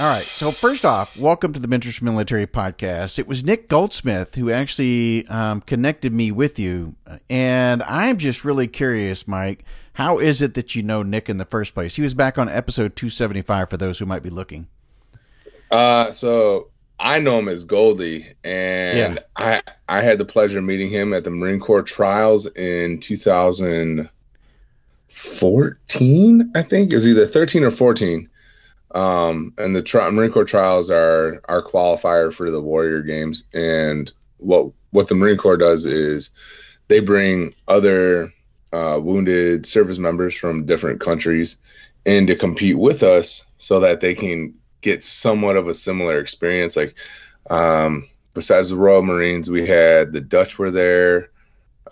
All right. So first off, welcome to the Mentors for Military podcast. It was Nick Goldsmith who actually connected me with you. And I'm just really curious, Mike, how is it that you know Nick in the first place? He was back on episode 275 for those who might be looking. So I know him as Goldie, and yeah. I had the pleasure of meeting him at the Marine Corps trials in 2014, I think. It was either 13 or 14. And the Marine Corps trials are our qualifier for the Warrior Games. And what the Marine Corps does is they bring other wounded service members from different countries in to compete with us so that they can get somewhat of a similar experience. Like, besides the Royal Marines, we had the Dutch were there,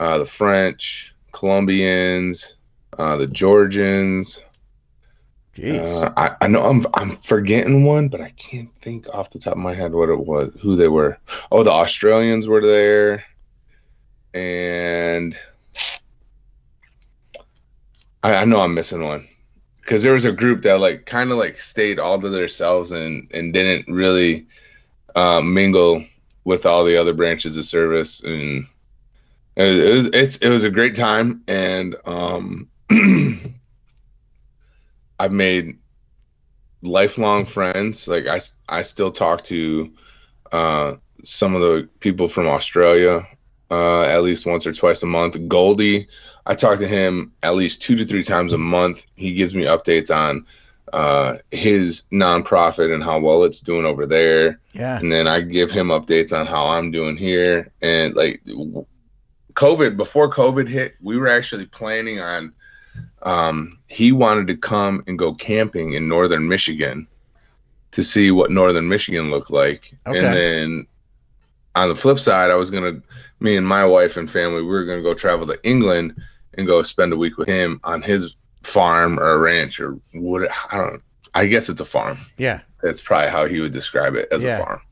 the French, Colombians, the Georgians. I know I'm forgetting one, but I can't think off the top of my head what it was, who they were. Oh, the Australians were there, and I know I'm missing one because there was a group that kind of stayed all to themselves and didn't really mingle with all the other branches of service, and it was a great time, and I've made lifelong friends. Like I still talk to some of the people from Australia at least once or twice a month. Goldie, I talk to him at least 2 to 3 times a month. He gives me updates on his nonprofit and how well it's doing over there. Yeah. And then I give him updates on how I'm doing here. And like before COVID hit, we were actually planning on he wanted to come and go camping in northern Michigan to see what northern Michigan looked like. Okay. And then on the flip side, me and my wife and family, we were going to go travel to England and go spend a week with him on his farm or a ranch or what. I guess it's a farm. Yeah. That's probably how he would describe it, as a farm.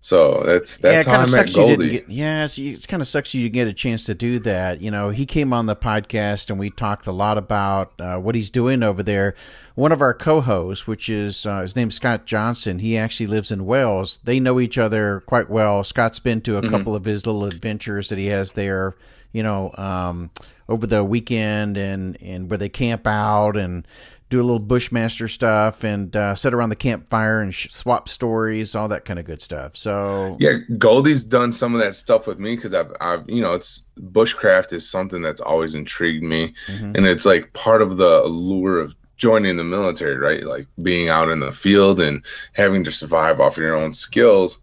So that's how I met Goldie. It's kind of sucks you didn't get a chance to do that. You know, he came on the podcast and we talked a lot about what he's doing over there. One of our co-hosts, which is his name's Scott Johnson, he actually lives in Wales. They know each other quite well. Scott's been to a couple of his little adventures that he has there, you know, over the weekend and where they camp out and do a little bushmaster stuff and sit around the campfire and swap stories, all that kind of good stuff. So yeah, Goldie's done some of that stuff with me because I've it's bushcraft is something that's always intrigued me, and it's like part of the allure of joining the military, right? Like being out in the field and having to survive off of your own skills.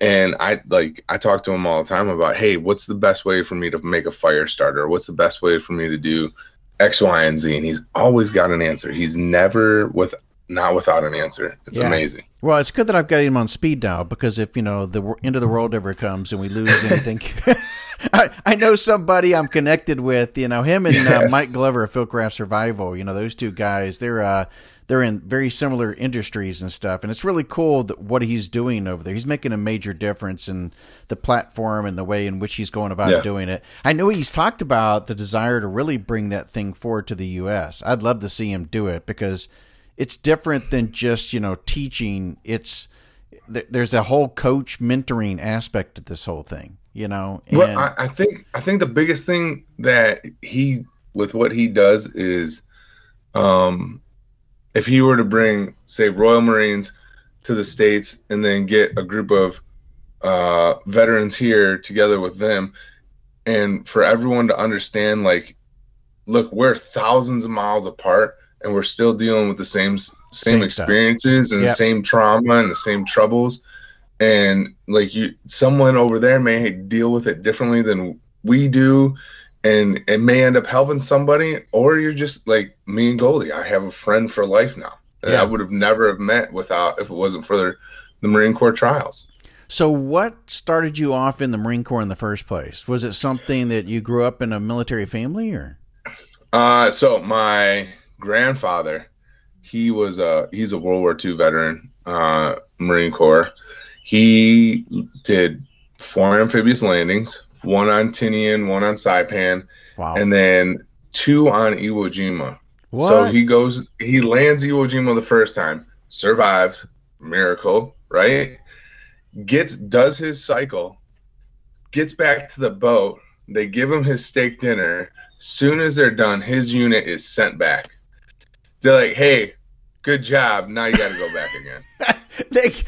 And I talk to him all the time about, hey, what's the best way for me to make a fire starter? What's the best way for me to do X, Y, and Z, and he's always got an answer. He's never without an answer. It's amazing. Well, it's good that I've got him on speed dial because if, you know, the end of the world ever comes and we lose anything, I know somebody I'm connected with, you know, him and Mike Glover of Philcraft Survival, you know, those two guys, they're in very similar industries and stuff. And it's really cool that what he's doing over there. He's making a major difference in the platform and the way in which he's going about doing it. I know he's talked about the desire to really bring that thing forward to the U.S. I'd love to see him do it because it's different than just, you know, teaching. It's there's a whole coach mentoring aspect to this whole thing, you know. And well, I think the biggest thing that he does is if he were to bring, say, Royal Marines to the States and then get a group of veterans here together with them, and for everyone to understand, like, look, we're thousands of miles apart and we're still dealing with the same experiences stuff. And the same trauma and the same troubles. And, like, someone over there may deal with it differently than we do. And it may end up helping somebody, or you're just like me and Goldie. I have a friend for life now that I would have never have met if it wasn't for the Marine Corps trials. So what started you off in the Marine Corps in the first place? Was it something that you grew up in a military family or? So my grandfather, he's a World War II veteran, Marine Corps. He did 4 amphibious landings. 1 on Tinian, 1 on Saipan, and then 2 on Iwo Jima. What? So he lands Iwo Jima the first time, survives, miracle, right? Does his cycle, gets back to the boat, they give him his steak dinner. Soon as they're done, his unit is sent back. They're like, hey, good job. Now you got to go back again.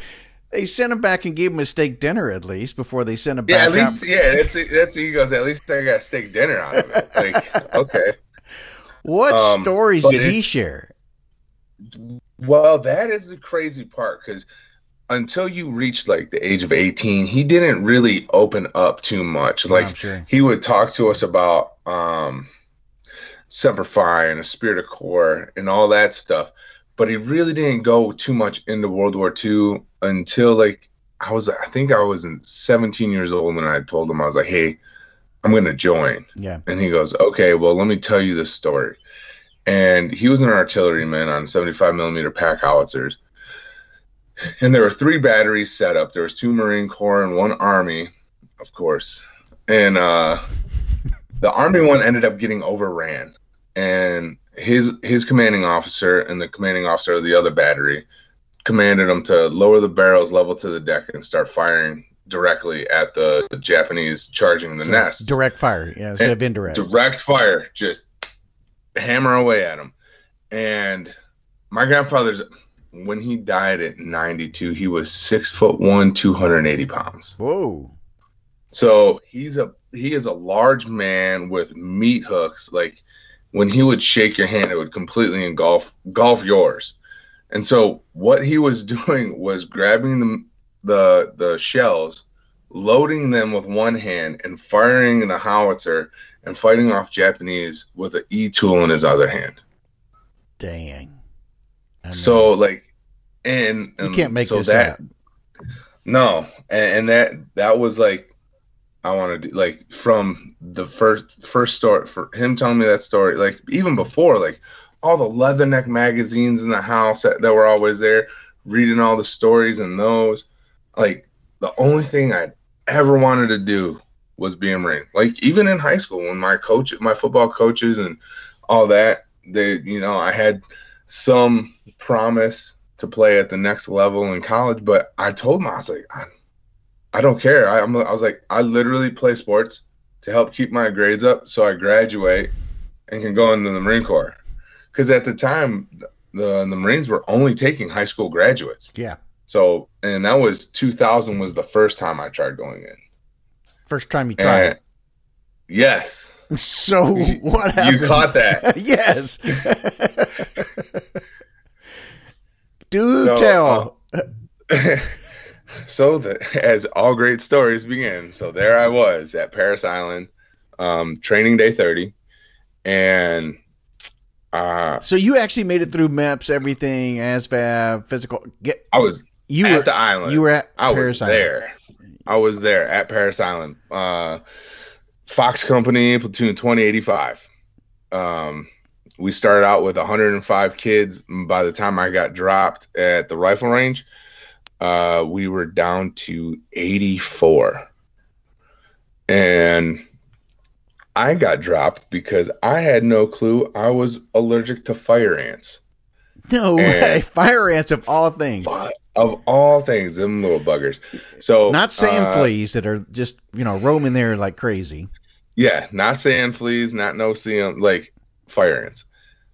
They sent him back and gave him a steak dinner at least before they sent him back. Yeah, at least, yeah, that's he goes, at least I got steak dinner out of it. Like, okay. What stories did he share? Well, that is the crazy part, because until you reach like the age of 18, he didn't really open up too much. Like, yeah, sure. He would talk to us about Semper Fi and a spirit of corps and all that stuff. But he really didn't go too much into World War II until like I think I was 17 years old when I told him, I was like, hey, I'm going to join. Yeah. And he goes, okay, well, let me tell you this story. And he was an artilleryman on 75-millimeter pack howitzers. And there were three batteries set up. There was two Marine Corps and one Army, of course. And the Army one ended up getting overran. And his commanding officer and the commanding officer of the other battery commanded him to lower the barrels level to the deck and start firing directly at the Japanese charging the nest. Direct fire, yeah, instead of indirect. Direct fire, just hammer away at him. And my grandfather's, when he died at 92, he was 6'1", 280 pounds. Whoa. So he is a large man with meat hooks. Like, when he would shake your hand, it would completely engulf yours. And so what he was doing was grabbing the shells, loading them with one hand and firing the howitzer and fighting off Japanese with an E tool in his other hand. Dang. I mean, so like, and you can't make so this that, up. No. And that was like, I want to do, like, from the first story, for him telling me that story, like even before, like all the Leatherneck magazines in the house that were always there, reading all the stories and those. Like, the only thing I ever wanted to do was be a Marine. Like, even in high school, when my football coaches and all that, they, you know, I had some promise to play at the next level in college, but I told them, I was like, I don't care. I was like, I literally play sports to help keep my grades up so I graduate and can go into the Marine Corps. Because at the time, the Marines were only taking high school graduates. Yeah. So, and that was 2000 was the first time I tried going in. First time you tried? And, yes. So what happened? You caught that. Yes. Tell. So that, as all great stories begin, so there I was at Parris Island, training day 30, and so you actually made it through MEPS, everything, ASVAB, physical. The island. You were at Parris Island. I was there at Parris Island. Fox Company, platoon 2085. We started out with 105 kids. By the time I got dropped at the rifle range, we were down to 84. And I got dropped because I had no clue I was allergic to fire ants. No way. Fire ants of all things. Of all things, them little buggers. So not sand fleas that are just, you know, roaming there like crazy. Yeah, not sand fleas, like fire ants.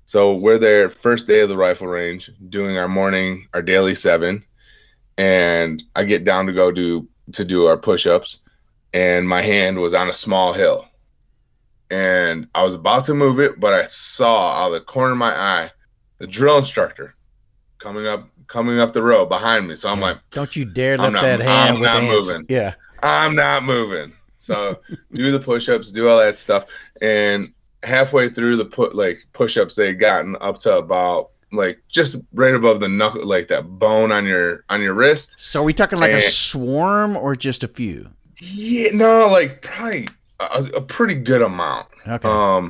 So we're there first day of the rifle range doing our daily 7, and I get down to go do our push-ups, and my hand was on a small hill. And I was about to move it, but I saw out of the corner of my eye the drill instructor coming up the road behind me. So I'm like, don't you dare lift that hand. I'm not moving. Yeah. I'm not moving. So do the push-ups, do all that stuff. And halfway through the push-ups, they had gotten up to about like just right above the knuckle, like that bone on your wrist. So are we talking like a swarm or just a few? Yeah, no, like probably a pretty good amount. Okay.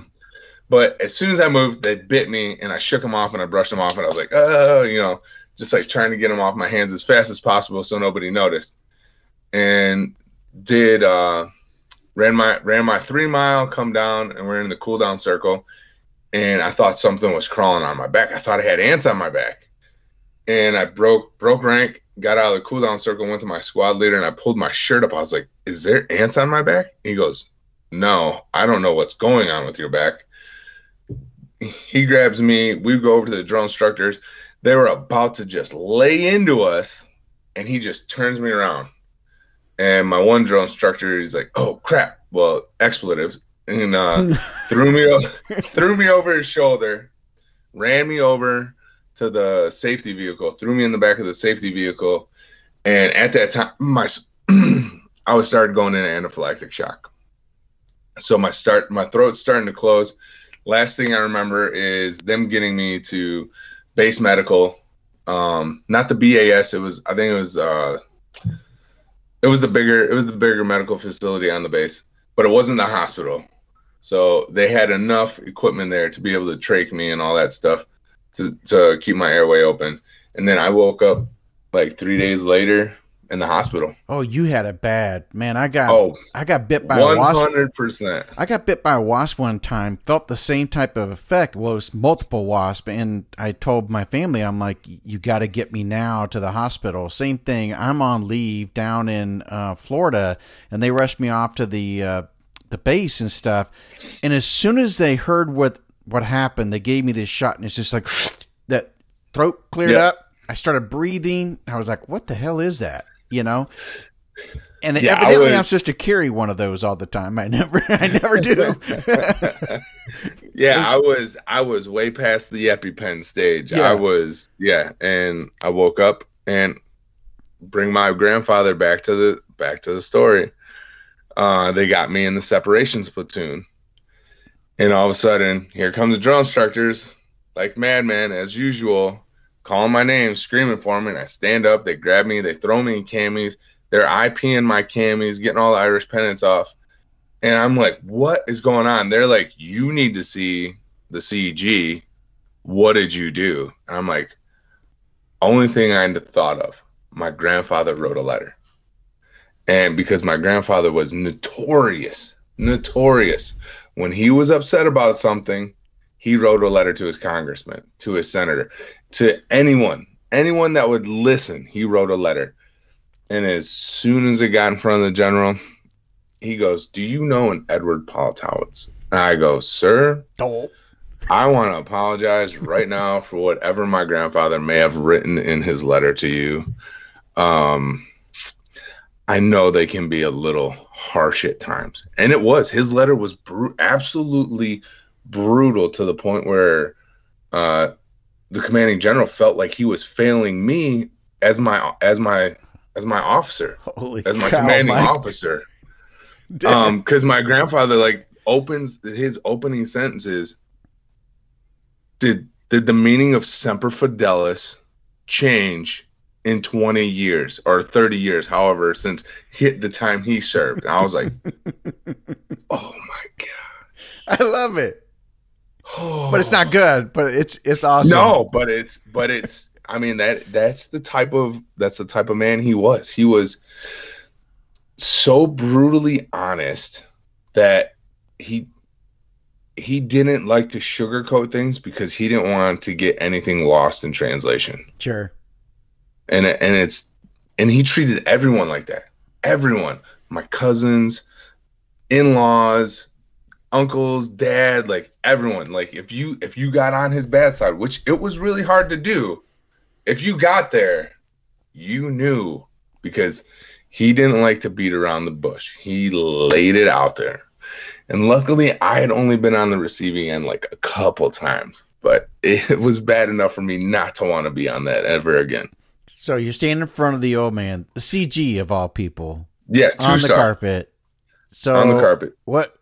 But as soon as I moved, they bit me, and I shook them off, and I brushed them off, and I was like, oh, you know, just like trying to get them off my hands as fast as possible so nobody noticed. And ran my 3 mile, come down, and we're in the cool down circle. And I thought something was crawling on my back. I thought I had ants on my back. and I broke rank, got out of the cooldown circle, went to my squad leader, and I pulled my shirt up. I was like, is there ants on my back? He goes, no, I don't know what's going on with your back. He grabs me. We go over to the drone instructors. They were about to just lay into us, and he just turns me around. And my one drone instructor, he's like, oh, crap. Well, expletives. And threw me over his shoulder, ran me over to the safety vehicle, threw me in the back of the safety vehicle. And at that time, I started going into anaphylactic shock. So my throat's starting to close. Last thing I remember is them getting me to base medical, not the BAS. It was the bigger medical facility on the base, but it wasn't the hospital. So they had enough equipment there to be able to trach me and all that stuff to keep my airway open. And then I woke up like 3 days later in the hospital. Oh, you had it bad, man. I got bit by a wasp. 100%. I got bit by a wasp one time, felt the same type of effect. Well, it was multiple wasps. And I told my family, I'm like, you got to get me now to the hospital. Same thing. I'm on leave down in Florida, and they rushed me off to the base and stuff. And as soon as they heard what happened, they gave me this shot, and it's just like that throat cleared up. I started breathing. I was like, what the hell is that? You know? And evidently I'm supposed to carry one of those all the time. I never do. Yeah, I was way past the EpiPen stage. Yeah. And I woke up, and bring my grandfather back to the story. They got me in the separations platoon. And all of a sudden, here come the drone instructors, like madman as usual, calling my name, screaming for me, and I stand up. They grab me, they throw me in camis. They're IPing my camis, getting all the Irish pennants off. And I'm like, what is going on? They're like, you need to see the CG. What did you do? And I'm like, only thing I thought of, my grandfather wrote a letter. And because my grandfather was notorious. When he was upset about something, he wrote a letter to his congressman, to his senator, to anyone that would listen. He wrote a letter. And as soon as it got in front of the general, he goes, do you know an Edward Paultowitz? And I go, sir, I want to apologize right now for whatever my grandfather may have written in his letter to you. I know they can be a little harsh at times. And it was. His letter was absolutely brutal, to the point where the commanding general felt like he was failing me as my officer. Holy cow, my commanding officer. Because my grandfather opens his opening sentences. Did the meaning of Semper Fidelis change in 20 years or 30 years, however, since the time he served? And I was like, oh my God. I love it. Oh. But it's not good, but it's awesome. No, but it's I mean, that's the type of man he was. He was so brutally honest that he didn't like to sugarcoat things, because he didn't want to get anything lost in translation. Sure. And he treated everyone like that. Everyone, my cousins, in-laws, uncles, dad, everyone. If you got on his bad side, which it was really hard to do, if you got there, you knew, because he didn't like to beat around the bush. He laid it out there. And luckily, I had only been on the receiving end a couple times, but it was bad enough for me not to want to be on that ever again. So you're standing in front of the old man, the CG of all people. Yeah, two on the carpet. So on the carpet. What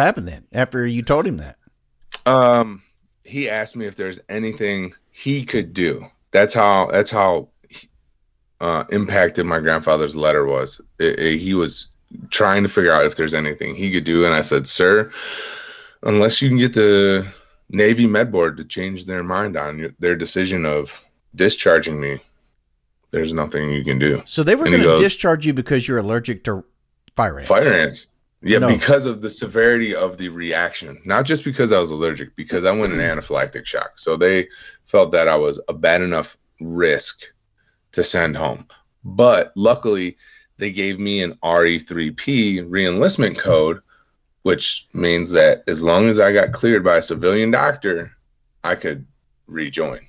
happened then after you told him that? He asked me if there's anything he could do. That's how impacted my grandfather's letter was. He was trying to figure out if there's anything he could do, and I said, "Sir, unless you can get the Navy Med Board to change their mind on their decision of discharging me, there's nothing you can do." So they were going to discharge you because you're allergic to fire ants. Fire ants. Yeah, no. Because of the severity of the reaction. Not just because I was allergic, because I went in anaphylactic shock. So they felt that I was a bad enough risk to send home. But luckily, they gave me an RE3P reenlistment code, which means that as long as I got cleared by a civilian doctor, I could rejoin,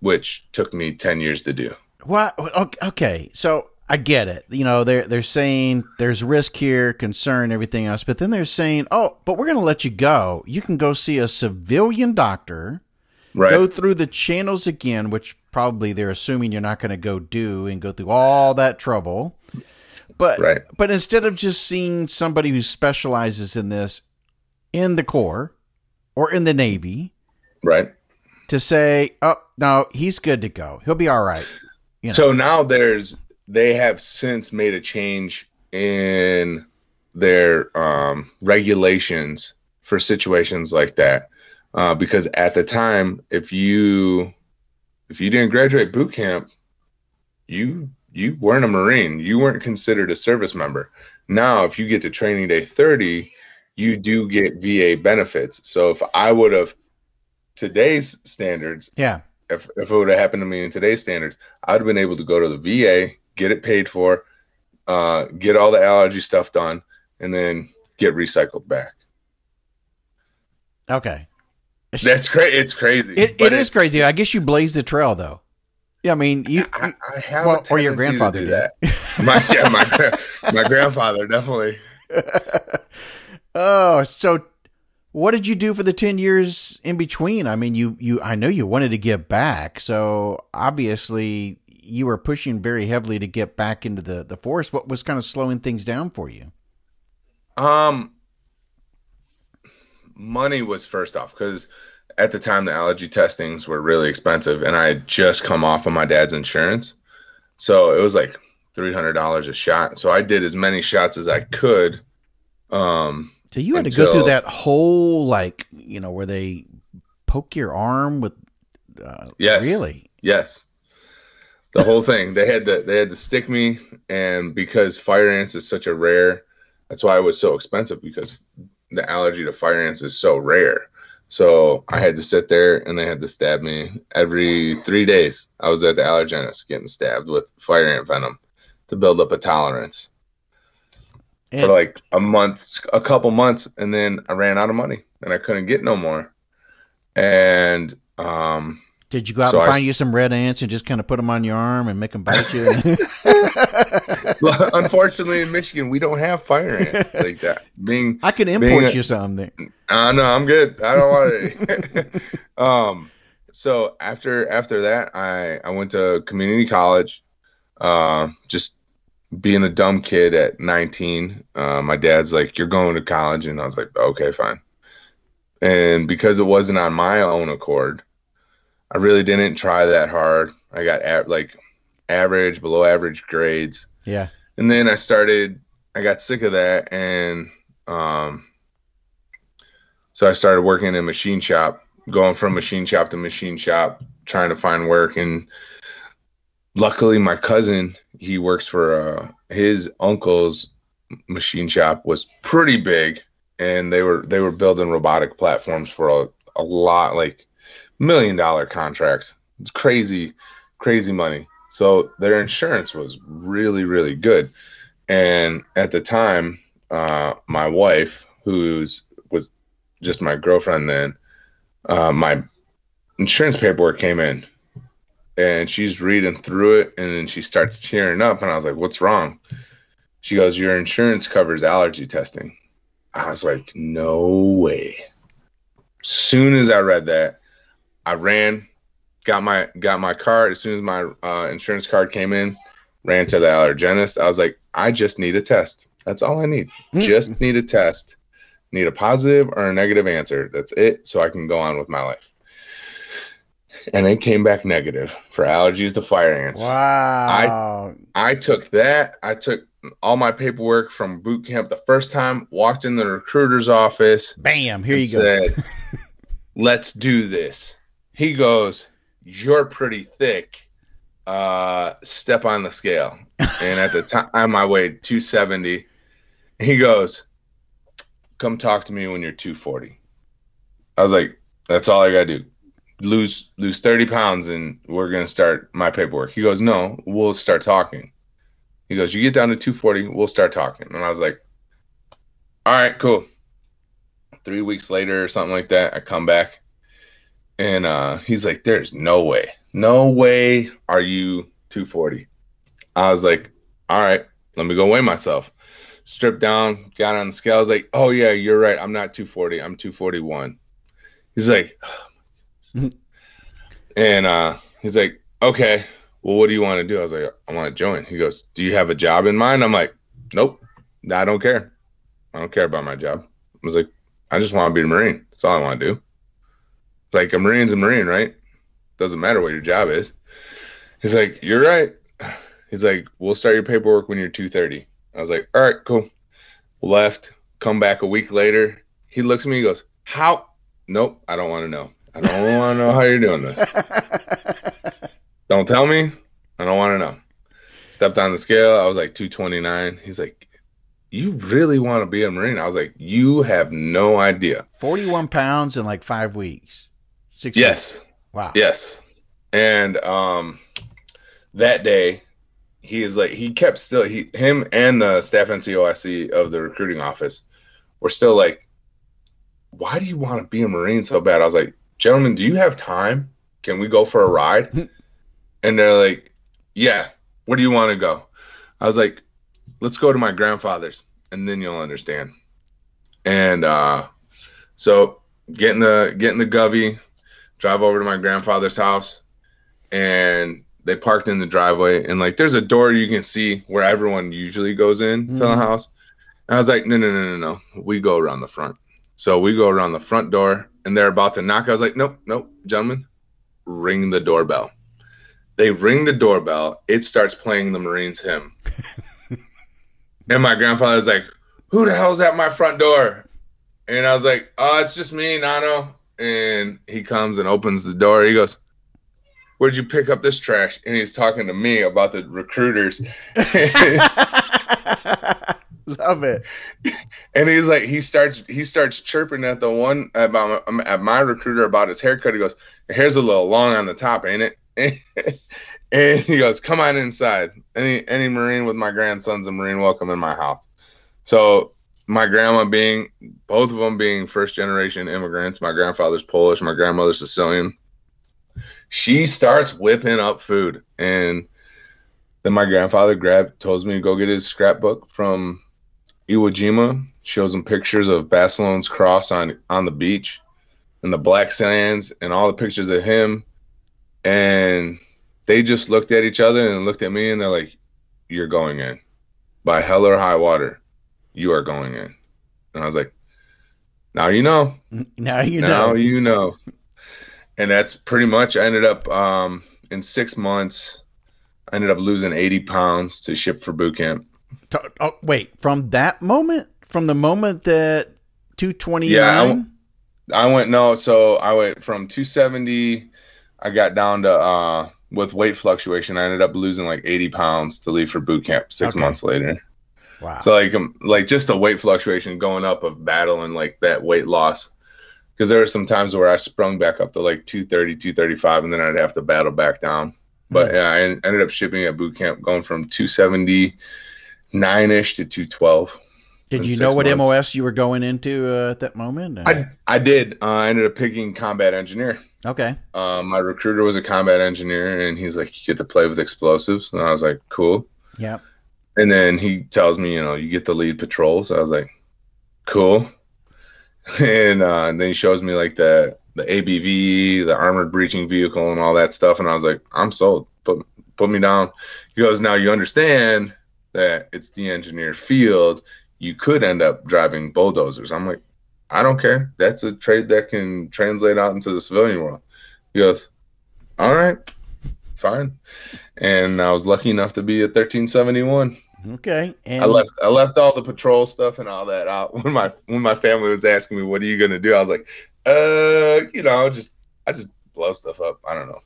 which took me 10 years to do. Well, okay, so I get it. You know, they're saying there's risk here, concern, everything else. But then they're saying, oh, but we're going to let you go. You can go see a civilian doctor, right, go through the channels again, which probably they're assuming you're not going to go do and go through all that trouble. But right, but instead of just seeing somebody who specializes in this in the Corps or in the Navy, right, to say, oh, no, he's good to go. He'll be all right. You know. So now they have since made a change in their regulations for situations like that. Because at the time, if you didn't graduate boot camp, you weren't a Marine. You weren't considered a service member. Now, if you get to training day 30, you do get VA benefits. So if I would have today's standards, yeah, if it would have happened to me in today's standards, I would have been able to go to the VA, get it paid for, get all the allergy stuff done, and then get recycled back. Okay. That's great. It's crazy. It is crazy. I guess you blazed the trail, though. Yeah, I mean, I have well, or your grandfather did that. My grandfather definitely. Oh, so what did you do for the 10 years in between? I mean, I know you wanted to get back, so obviously you were pushing very heavily to get back into the force. What was kind of slowing things down for you? Money was first off, because at the time the allergy testings were really expensive, and I had just come off of my dad's insurance, so it was like $300 a shot. So I did as many shots as I could. So you had to go through that whole, like, you know, where they poke your arm with. Yes. Really? Yes. The whole thing. They had to stick me, and because fire ants is such a rare, that's why it was so expensive, because the allergy to fire ants is so rare. So I had to sit there, and they had to stab me every 3 days. I was at the allergenist getting stabbed with fire ant venom to build up a tolerance for like a couple months. And then I ran out of money, and I couldn't get no more. And did you go out and find you some red ants and just kind of put them on your arm and make them bite you? Well, unfortunately, in Michigan, we don't have fire ants like that. I could import you some there. No, I'm good. I don't want it. So after that, I went to community college, just being a dumb kid at 19. My dad's like, you're going to college. And I was like, okay, fine. And because it wasn't on my own accord, I really didn't try that hard. I got average, below average grades. Yeah. And then I got sick of that. And so I started working in a machine shop, going from machine shop to machine shop, trying to find work. And luckily my cousin, he works for his uncle's machine shop was pretty big. And they were building robotic platforms for a lot, like, $1 million contracts. It's crazy, crazy money. So their insurance was really, really good. And at the time, my wife, who was just my girlfriend then, my insurance paperwork came in, and she's reading through it, and then she starts tearing up, and I was like, what's wrong? She goes, your insurance covers allergy testing. I was like, no way. Soon as I read that, I ran, got my card. As soon as my insurance card came in, ran to the allergenist. I was like, I just need a test. That's all I need. Just need a test. Need a positive or a negative answer. That's it, so I can go on with my life. And it came back negative for allergies to fire ants. Wow. I took that. I took all my paperwork from boot camp the first time, walked in the recruiter's office. Bam, here you go. Said, let's do this. He goes, you're pretty thick. Step on the scale. And at the time, I weighed 270. He goes, come talk to me when you're 240. I was like, that's all I got to do. lose 30 pounds and we're going to start my paperwork. He goes, no, we'll start talking. He goes, you get down to 240, we'll start talking. And I was like, all right, cool. 3 weeks later or something like that, I come back and he's like, there's no way. No way are you 240. I was like, all right, let me go weigh myself. Stripped down, got on the scale. I was like, oh, yeah, you're right. I'm not 240. I'm 241. He's like, oh. And he's like, okay, well, what do you want to do? I was like, I want to join. He goes, do you have a job in mind? I'm like, nope, I don't care. I don't care about my job. I was like, I just want to be a Marine. That's all I want to do. It's like, a Marine's a Marine, right? Doesn't matter what your job is. He's like, you're right. He's like, we'll start your paperwork when you're 230. I was like, all right, cool. Left, come back a week later. He looks at me, he goes, how? Nope, I don't want to know. I don't want to know how you're doing this. Don't tell me. I don't want to know. Stepped on the scale. I was like 229. He's like, you really want to be a Marine? I was like, you have no idea. 41 pounds in like 5 weeks. 6 weeks. Yes. Wow. Yes. And that day, he is like, he kept still, him and the staff NCOIC of the recruiting office were still like, why do you want to be a Marine so bad? I was like, gentlemen, do you have time? Can we go for a ride? And they're like, yeah, where do you want to go? I was like, let's go to my grandfather's and then you'll understand. And so get in the Govy, drive over to my grandfather's house, and they parked in the driveway, and like there's a door you can see where everyone usually goes in to the house. And I was like, no, we go around the front. So we go around the front door and they're about to knock. I was like, nope, gentlemen, ring the doorbell. They ring the doorbell, it starts playing the Marines hymn. And my grandfather's like, who the hell's at my front door? And I was like, oh, it's just me, Nano. And he comes and opens the door. He goes, where'd you pick up this trash? And he's talking to me about the recruiters. Love it. And he's like, he starts chirping at the one at my recruiter about his haircut. He goes, your hair's a little long on the top, ain't it? And he goes, come on inside. Any Marine with my grandson's a Marine, welcome in my house. So my grandma being, both of them being first-generation immigrants, my grandfather's Polish, my grandmother's Sicilian, she starts whipping up food. And then my grandfather tells me to go get his scrapbook from Iwo Jima, shows him pictures of Bastileaune's cross on the beach and the black sands and all the pictures of him. And they just looked at each other and looked at me, and they're like, you're going in. By hell or high water, you are going in. And I was like, now you know. Now you know. And that's pretty much, I ended up, in 6 months, I ended up losing 80 pounds to ship for boot camp. Oh, wait, from that moment? From the moment that 229? Yeah, I went from 270, I got down to... with weight fluctuation, I ended up losing like 80 pounds to leave for boot camp six months later. Wow. So like just the weight fluctuation going up of battle and like that weight loss. Cause there were some times where I sprung back up to like 230, 235, and then I'd have to battle back down. But yeah, I ended up shipping at boot camp, going from 279 ish to 212. Did you know what MOS you were going into at that moment? I did. I ended up picking combat engineer. Okay. My recruiter was a combat engineer, and he's like, you get to play with explosives. And I was like, cool. Yeah. And then he tells me, you get to lead patrols. I was like, cool. And then he shows me like the ABV, the armored breaching vehicle, and all that stuff. And I was like, I'm sold. Put me down. He goes, now you understand that it's the engineer field. You could end up driving bulldozers. I'm like, I don't care. That's a trade that can translate out into the civilian world. He goes, all right, fine. And I was lucky enough to be at 1371. Okay. And I left all the patrol stuff and all that out. When my family was asking me, what are you going to do? I was like, I just blow stuff up. I don't know.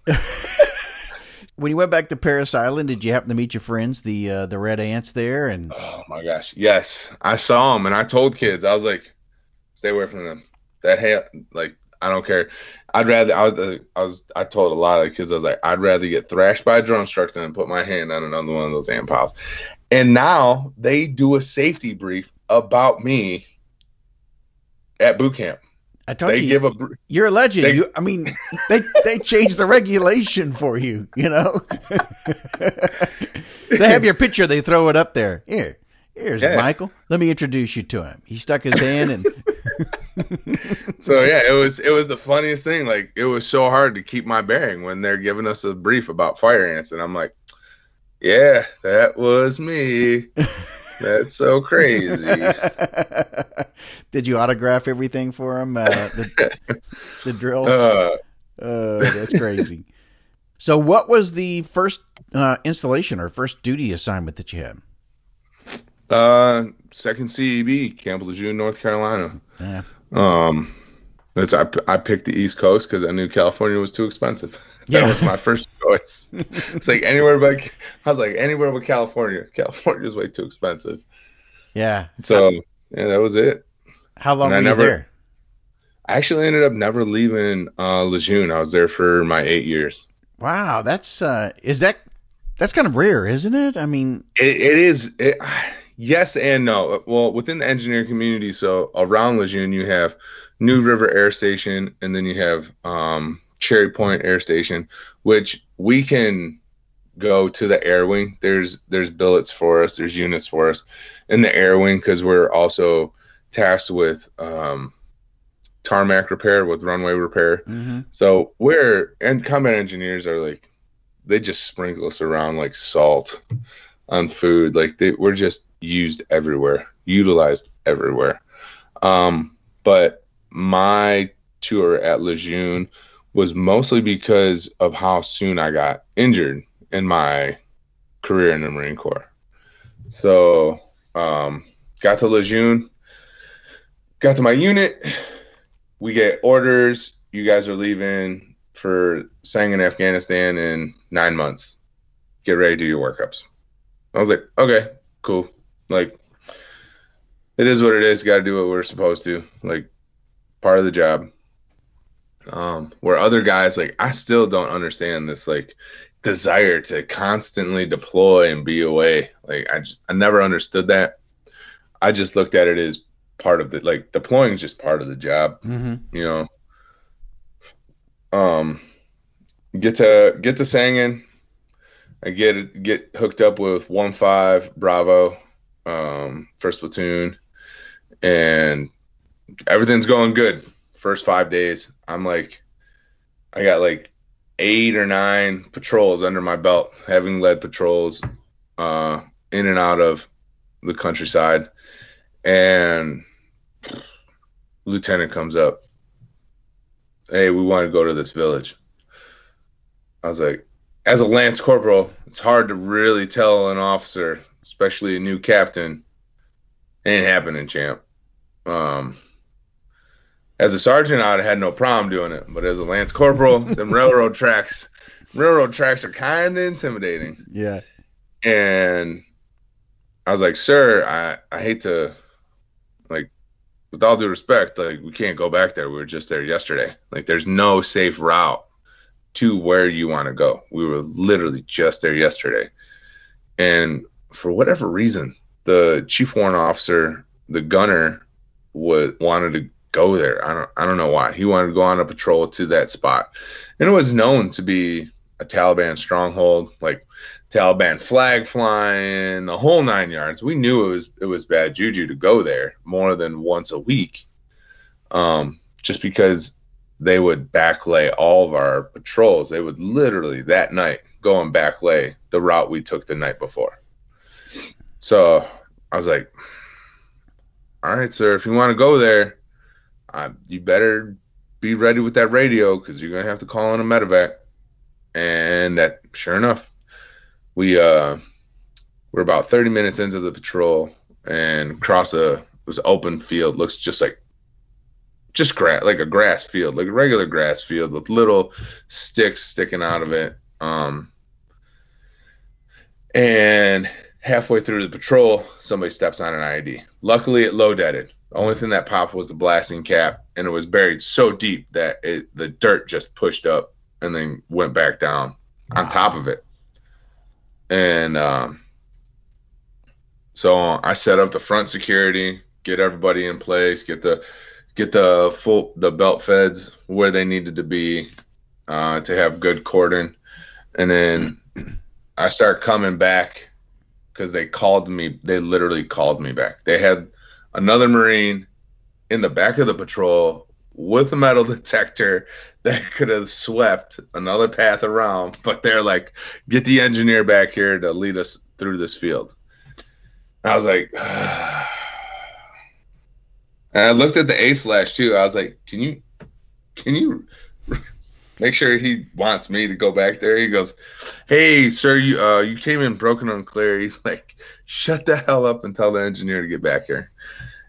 When you went back to Parris Island, did you happen to meet your friends, the red ants there? And oh my gosh, yes, I saw them, and I told kids, I was like, stay away from them. That like I don't care. I'd rather, I told a lot of the kids, I was like, I'd rather get thrashed by a drum instructor than put my hand on another one of those amp piles. And now they do a safety brief about me at boot camp. I told you, you're a legend. They changed the regulation for you, you know. They have your picture. They throw it up there. Here's Michael. Let me introduce you to him. He stuck his hand in. So, yeah, it was the funniest thing. Like, it was so hard to keep my bearing when they're giving us a brief about fire ants. And I'm like, yeah, that was me. That's so crazy. Did you autograph everything for him? The drills? That's crazy. So what was the first installation or first duty assignment that you had? Second CEB, Camp Lejeune, North Carolina. Yeah. I picked the East Coast because I knew California was too expensive. That was my first choice. It's like anywhere but California. California's way too expensive. Yeah. So that was it. How long were you there? I actually ended up never leaving Lejeune. I was there for my 8 years. Wow, that's kind of rare, isn't it? I mean, it is. Yes and no. Well, within the engineering community, so around Lejeune, you have New River Air Station, and then you have Cherry Point Air Station, which we can go to the air wing. There's billets for us. There's units for us in the air wing because we're also tasked with tarmac repair, with runway repair. Mm-hmm. So combat engineers are like, they just sprinkle us around like salt on food. Like we're just used everywhere, utilized everywhere. But my tour at Lejeune was mostly because of how soon I got injured in my career in the Marine Corps. So got to Lejeune, got to my unit. We get orders. You guys are leaving for Sangin, Afghanistan in 9 months. Get ready to do your workups. I was like, okay, cool. Like, it is what it is. Got to do what we're supposed to. Like, part of the job. Where other guys, like, I still don't understand this, like, desire to constantly deploy and be away. Like, I never understood that. I just looked at it as part of the, like, deploying is just part of the job, you know. Get to Sangin. I get hooked up with 1-5 Bravo, first platoon, and everything's going good. First 5 days, I'm like, I got like 8 or 9 patrols under my belt, having led patrols in and out of the countryside, and lieutenant comes up. Hey, we want to go to this village. I was like, as a Lance Corporal, it's hard to really tell an officer, especially a new captain, ain't happening, champ. As a sergeant, I'd have had no problem doing it. But as a Lance Corporal, them railroad tracks are kind of intimidating. Yeah. And I was like, sir, I hate to, like, with all due respect, like, we can't go back there. We were just there yesterday. Like, there's no safe route to where you want to go. We were literally just there yesterday. And for whatever reason, the chief warrant officer, the gunner, wanted to go there. I don't know why. He wanted to go on a patrol to that spot. And it was known to be a Taliban stronghold, like Taliban flag flying, the whole 9 yards. We knew it was bad juju to go there more than once a week. Just because they would backlay all of our patrols. They would literally that night go and backlay the route we took the night before. So I was like, all right, sir, if you want to go there, you better be ready with that radio because you're going to have to call in a medevac. And that, sure enough, we're about 30 minutes into the patrol and cross this open field. Looks just like like a grass field, like a regular grass field with little sticks sticking out of it. And halfway through the patrol, somebody steps on an IED. Luckily, it low-deaded. The only thing that popped was the blasting cap, and it was buried so deep that the dirt just pushed up and then went back down on top of it. And so I set up the front security, get everybody in place, get the belt feds where they needed to be to have good cordon. And then I start coming back because they called me. They literally called me back. They had another Marine in the back of the patrol with a metal detector that could have swept another path around, but they're like, get the engineer back here to lead us through this field. I was like, ah. And I looked at the A/, too. I was like, can you make sure he wants me to go back there? He goes, hey, sir, you came in broken and clear. He's like, shut the hell up and tell the engineer to get back here.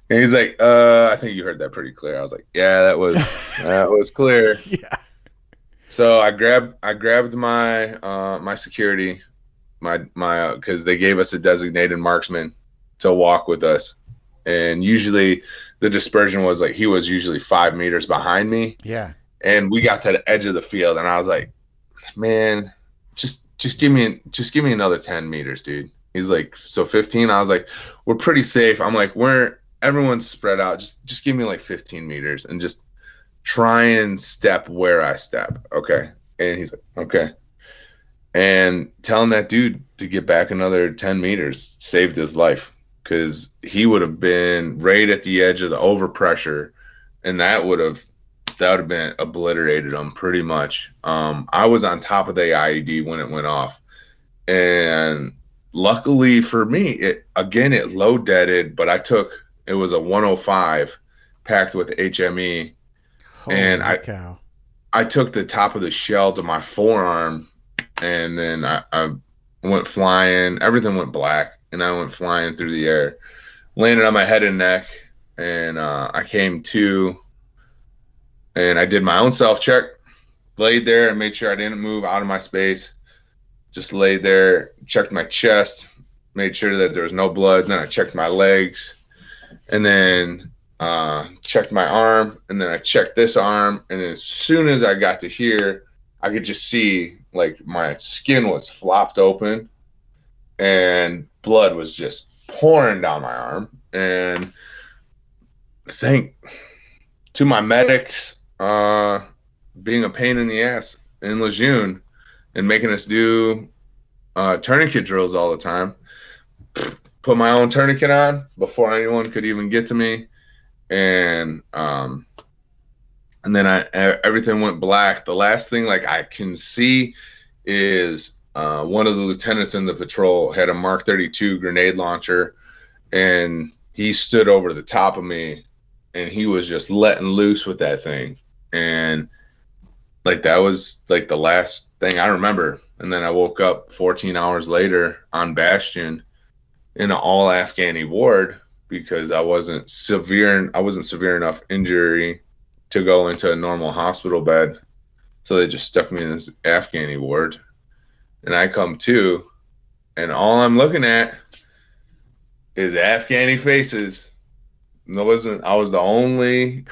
And he's like, I think you heard that pretty clear. I was like, yeah, that was clear. Yeah. So I grabbed my security, my because they gave us a designated marksman to walk with us. And usually the dispersion was like, he was usually 5 meters behind me. Yeah. And we got to the edge of the field and I was like, man, just give me another 10 meters, dude. He's like, so 15. I was like, we're pretty safe. I'm like, everyone's spread out. Just give me like 15 meters and just try and step where I step. Okay. And he's like, okay. And telling that dude to get back another 10 meters saved his life. Because he would have been right at the edge of the overpressure, and that would have been obliterated him pretty much. I was on top of the IED when it went off, and luckily for me, it low deaded. But it was a 105 packed with HME. Holy and cow. I took the top of the shell to my forearm, and then I went flying. Everything went black. And I went flying through the air, landed on my head and neck, and I came to, and I did my own self-check, laid there and made sure I didn't move out of my space, just laid there, checked my chest, made sure that there was no blood, then I checked my legs, and then checked my arm, and then I checked this arm, and as soon as I got to here, I could just see, like, my skin was flopped open, and blood was just pouring down my arm. And thank to my medics being a pain in the ass in Lejeune and making us do tourniquet drills all the time. Put my own tourniquet on before anyone could even get to me. And then everything went black. The last thing like I can see is one of the lieutenants in the patrol had a Mark 32 grenade launcher, and he stood over the top of me, and he was just letting loose with that thing. And like that was like the last thing I remember. And then I woke up 14 hours later on Bastion in an all Afghani ward because I wasn't severe enough injury to go into a normal hospital bed. So they just stuck me in this Afghani ward. And I come to, and all I'm looking at is Afghani faces. I was the only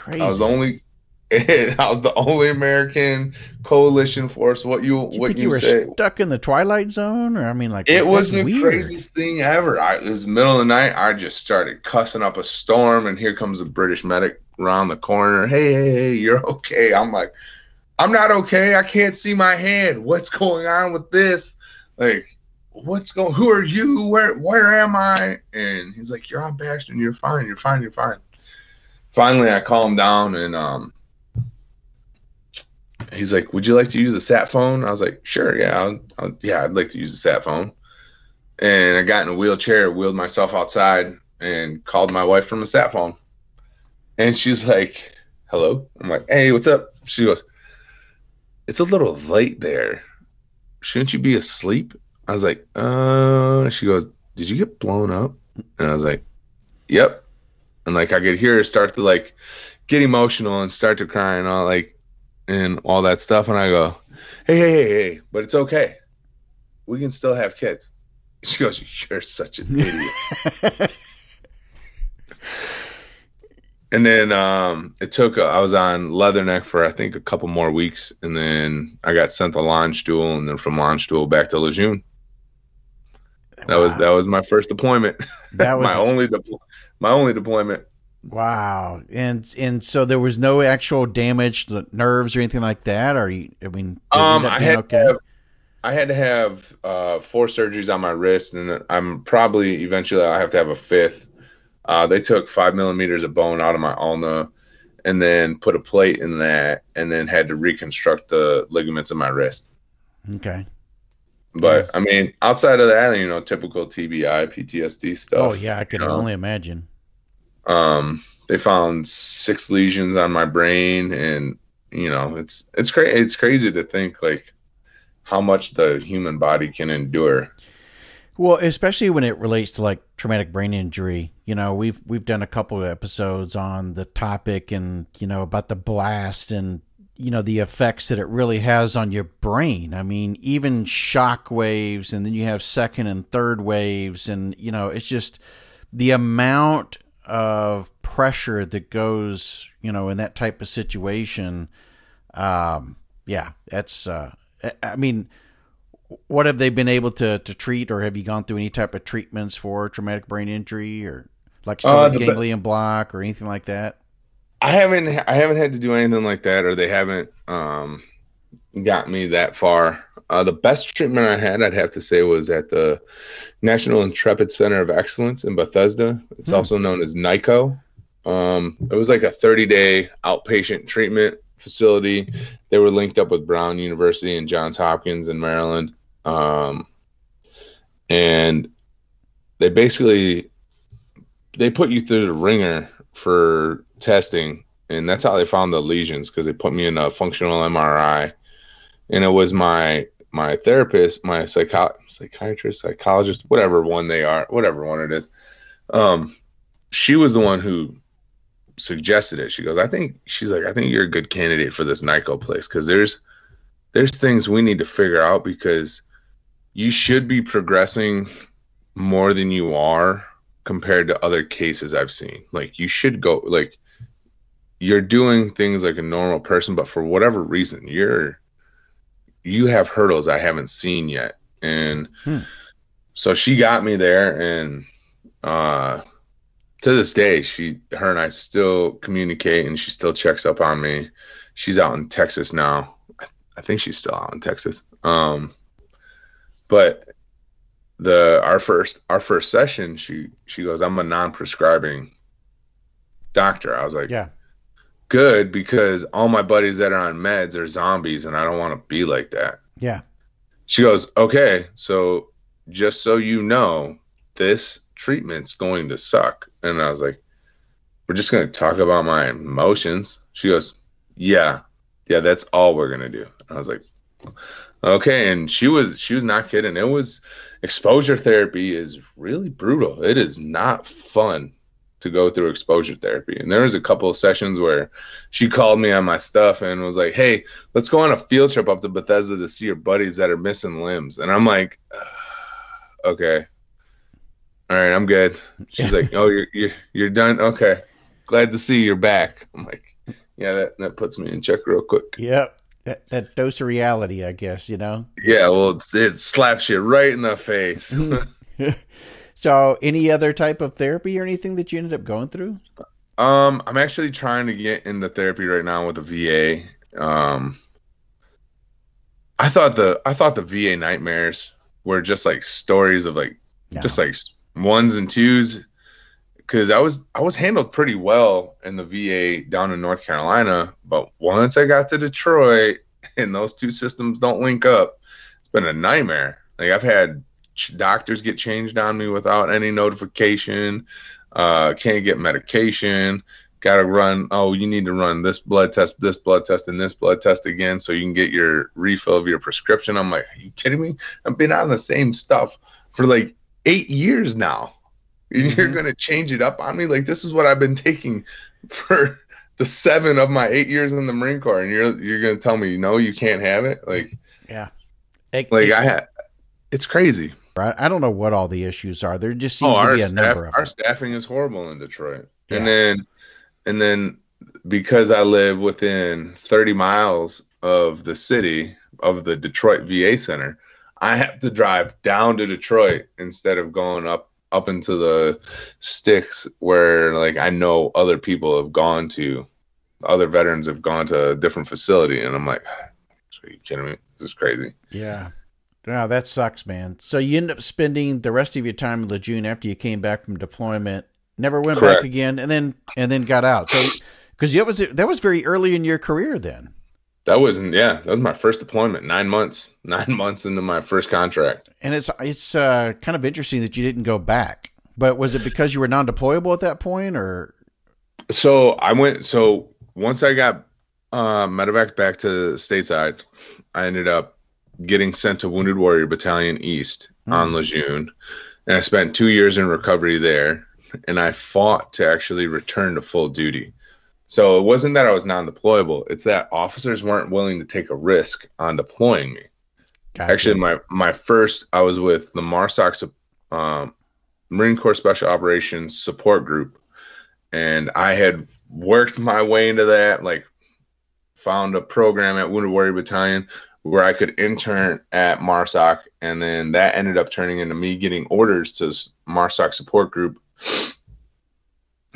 American coalition force. You were stuck in the Twilight Zone, or I mean, like it was the weird. Craziest thing ever. It was the middle of the night. I just started cussing up a storm, and here comes a British medic around the corner. Hey, you're okay. I'm like, I'm not okay. I can't see my hand. What's going on with this? Like, who are you? Where am I? And he's like, you're on Bastion. You're fine. You're fine. You're fine. Finally, I calm down and, he's like, would you like to use the sat phone? I was like, sure. Yeah. I'd like to use the sat phone. And I got in a wheelchair, wheeled myself outside and called my wife from the sat phone. And she's like, hello. I'm like, hey, what's up? She goes, it's a little late there. Shouldn't you be asleep? I was like, she goes, did you get blown up? And I was like, yep. And like, I could hear her start to like get emotional and start to cry and all like, and all that stuff. And I go, hey, but it's okay. We can still have kids. She goes, you're such an idiot. And then I was on Leatherneck for, I think, a couple more weeks. And then I got sent to Landstuhl, and then from Landstuhl back to Lejeune. That was my first deployment. That was my only deployment. Wow. And so there was no actual damage to the nerves or anything like that? I had to have 4 surgeries on my wrist, and I'm probably eventually I'll have to have a 5th. They took 5 millimeters of bone out of my ulna and then put a plate in that, and then had to reconstruct the ligaments of my wrist. Okay. But yeah. I mean, outside of that, you know, typical TBI, PTSD stuff. Oh yeah. I could only imagine. They found 6 lesions on my brain, and you know, it's crazy to think like how much the human body can endure. Well, especially when it relates to like traumatic brain injury, you know, we've done a couple of episodes on the topic, and, you know, about the blast and, you know, the effects that it really has on your brain. I mean, even shock waves, and then you have second and third waves, and, you know, it's just the amount of pressure that goes, you know, in that type of situation. Yeah, that's, I mean, what have they been able to treat, or have you gone through any type of treatments for traumatic brain injury, or like ganglion block or anything like that? I haven't had to do anything like that, or they haven't got me that far. The best treatment I had, I'd have to say, was at the National Intrepid Center of Excellence in Bethesda. It's also known as NICO. It was like a 30-day outpatient treatment facility. They were linked up with Brown University and Johns Hopkins in Maryland. And they basically, they put you through the ringer for testing, and that's how they found the lesions, because they put me in a functional MRI, and it was my therapist, my psychiatrist, whatever one it is, she was the one who suggested it. She goes, I think you're a good candidate for this NICO place, because there's things we need to figure out, because you should be progressing more than you are compared to other cases I've seen. Like, you should go, like, you're doing things like a normal person, but for whatever reason, you have hurdles I haven't seen yet. And so she got me there, and to this day, her and I still communicate, and she still checks up on me. She's out in Texas now. I think she's still out in Texas. But our first session, she goes, I'm a non-prescribing doctor. I was like, yeah, good, because all my buddies that are on meds are zombies, and I don't want to be like that. Yeah. She goes, okay, so just so you know, this treatment's going to suck. And I was like, we're just going to talk about my emotions. She goes, yeah, that's all we're going to do. And I was like, okay. And she was not kidding. It was, exposure therapy is really brutal. It is not fun to go through exposure therapy. And there was a couple of sessions where she called me on my stuff and was like, hey, let's go on a field trip up to Bethesda to see your buddies that are missing limbs. And I'm like, okay, all right, I'm good. She's like, oh, you're done? Okay, glad to see you're back. I'm like, yeah, that puts me in check real quick. Yep. That dose of reality, I guess, you know? Yeah, well, it slaps you right in the face. So any other type of therapy or anything that you ended up going through? I'm actually trying to get into therapy right now with the VA. I thought the VA nightmares were just like stories of like, just like ones and twos. Because I was handled pretty well in the VA down in North Carolina, but once I got to Detroit and those two systems don't link up, it's been a nightmare. Like, I've had doctors get changed on me without any notification, can't get medication, gotta run, you need to run this blood test, and this blood test again so you can get your refill of your prescription. I'm like, are you kidding me? I've been on the same stuff for like 8 years now. You're going to change it up on me? Like, this is what I've been taking for the 7 of my 8 years in the Marine Corps, and you're going to tell me, no, you can't have it? Like, yeah. It's crazy. I don't know what all the issues are. There just seems to be a number of them. Our staffing is horrible in Detroit. Yeah. And then And then because I live within 30 miles of the city, of the Detroit VA Center, I have to drive down to Detroit instead of going up into the sticks where, like, I know other people have gone to, other veterans have gone to a different facility. And I'm like, are you kidding me? This is crazy. Yeah. No, that sucks, man. So you end up spending the rest of your time in Lejeune after you came back from deployment, never went back again, and then got out. So, because that was very early in your career then. That was my first deployment, 9 months. 9 months into my first contract. And it's kind of interesting that you didn't go back. But was it because you were non-deployable at that point, or? So once I got medevac back to stateside, I ended up getting sent to Wounded Warrior Battalion East on Lejeune. And I spent 2 years in recovery there, and I fought to actually return to full duty. So it wasn't that I was non-deployable. It's that officers weren't willing to take a risk on deploying me. Gotcha. Actually, my first, I was with the MARSOC, Marine Corps Special Operations Support Group. And I had worked my way into that, like found a program at Wounded Warrior Battalion where I could intern at MARSOC. And then that ended up turning into me getting orders to MARSOC Support Group.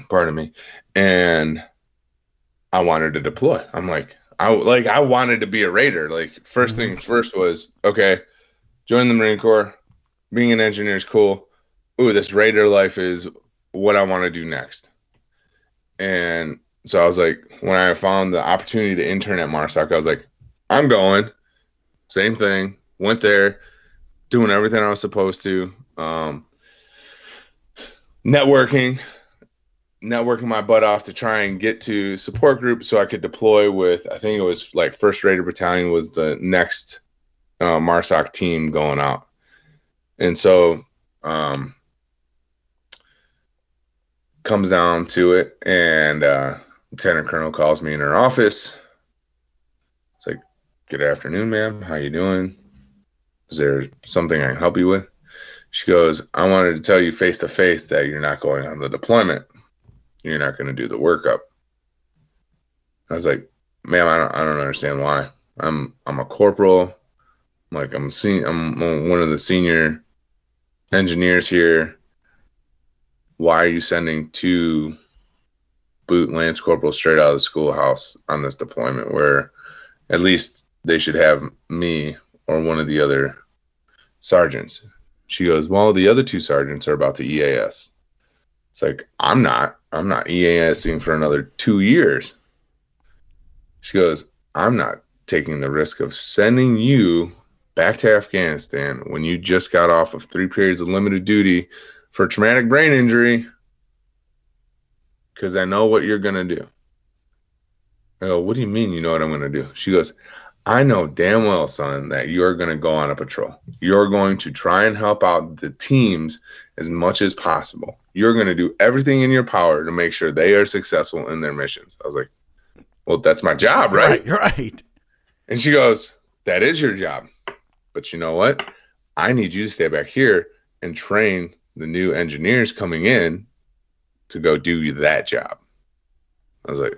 Pardon me. And I wanted to deploy. I'm like, I wanted to be a Raider. Like, first thing first was, okay, join the Marine Corps. Being an engineer is cool. Ooh, this Raider life is what I want to do next. And so I was like, when I found the opportunity to intern at MARSOC, I was like, I'm going. Same thing. Went there, doing everything I was supposed to. Networking my butt off to try and get to support group so I could deploy with, I think it was like 1st Raider Battalion was the next MARSOC team going out. And so comes down to it, and Lieutenant Colonel calls me in her office. It's like, good afternoon, ma'am. How you doing? Is there something I can help you with? She goes, I wanted to tell you face to face that you're not going on the deployment. You're not going to do the workup. I was like, ma'am, I don't understand why. I'm a corporal. Like, I'm one of the senior engineers here. Why are you sending 2 boot lance corporals straight out of the schoolhouse on this deployment, where at least they should have me or one of the other sergeants? She goes, well, the other 2 sergeants are about to EAS. It's like, I'm not EASing for another 2 years. She goes, I'm not taking the risk of sending you back to Afghanistan when you just got off of 3 periods of limited duty for traumatic brain injury, because I know what you're going to do. I go, what do you mean you know what I'm going to do? She goes, I know damn well, son, that you're going to go on a patrol. You're going to try and help out the teams as much as possible. You're going to do everything in your power to make sure they are successful in their missions. I was like, well, that's my job, right? Right. And she goes, that is your job. But you know what? I need you to stay back here and train the new engineers coming in to go do that job. I was like...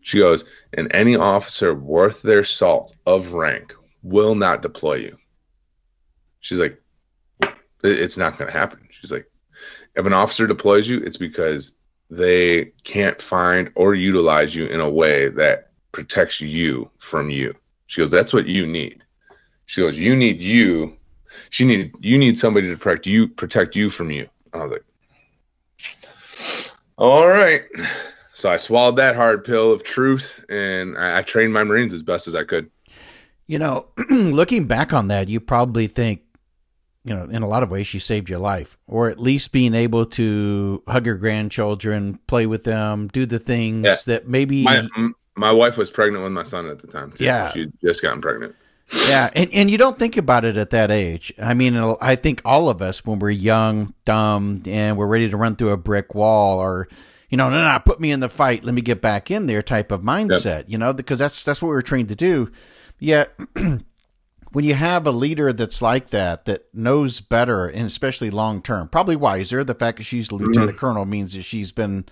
She goes, and any officer worth their salt of rank will not deploy you. She's like, it's not going to happen. She's like, if an officer deploys you, it's because they can't find or utilize you in a way that protects you from you. She goes, that's what you need. She goes, you need you. You need somebody to protect you from you. I was like, all right. So I swallowed that hard pill of truth, and I trained my Marines as best as I could. You know, looking back on that, you probably think, you know, in a lot of ways she saved your life, or at least being able to hug your grandchildren, play with them, do the things that maybe... My wife was pregnant with my son at the time, too. Yeah. She'd just gotten pregnant. Yeah, and you don't think about it at that age. I mean, I think all of us, when we're young, dumb, and we're ready to run through a brick wall, or... You know, no, put me in the fight. Let me get back in there type of mindset, you know, because that's what we were trained to do. Yet when you have a leader that's like that, that knows better, and especially long term, probably wiser. The fact that she's a lieutenant colonel means that she's been,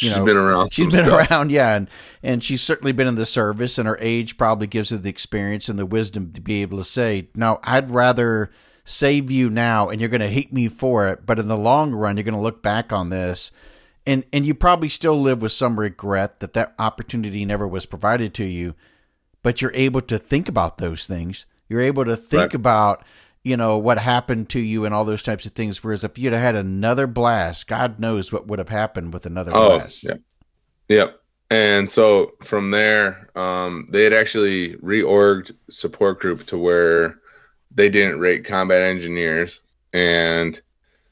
been around. She's been around, yeah, and she's certainly been in the service, and her age probably gives her the experience and the wisdom to be able to say, "No, I'd rather save you now, and you're going to hate me for it, but in the long run, you're going to look back on this." And you probably still live with some regret that that opportunity never was provided to you, but you're able to think about those things. You're able to think about, what happened to you and all those types of things. Whereas if you'd have had another blast, God knows what would have happened with another blast. Yeah. Yep. And so from there, they had actually reorged support group to where they didn't rate combat engineers. And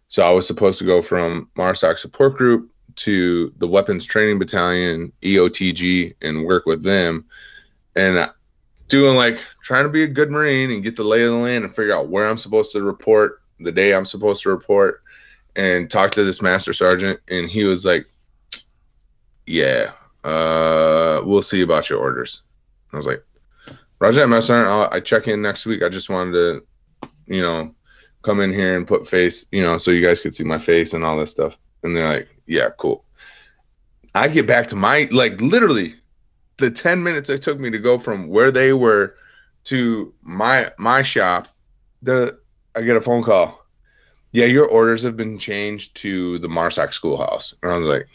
so I was supposed to go from MARSOC support group to the Weapons Training Battalion, EOTG, and work with them. And trying to be a good Marine and get the lay of the land and figure out where I'm supposed to report, the day I'm supposed to report, and talk to this master sergeant. And he was like, "Yeah, we'll see about your orders." I was like, "Roger that, master sergeant. I check in next week. I just wanted to, come in here and put face, so you guys could see my face and all this stuff." And they're like, "Yeah, cool." I get back to my, literally the 10 minutes it took me to go from where they were to my shop, I get a phone call. "Yeah, your orders have been changed to the MARSOC Schoolhouse." And I was like,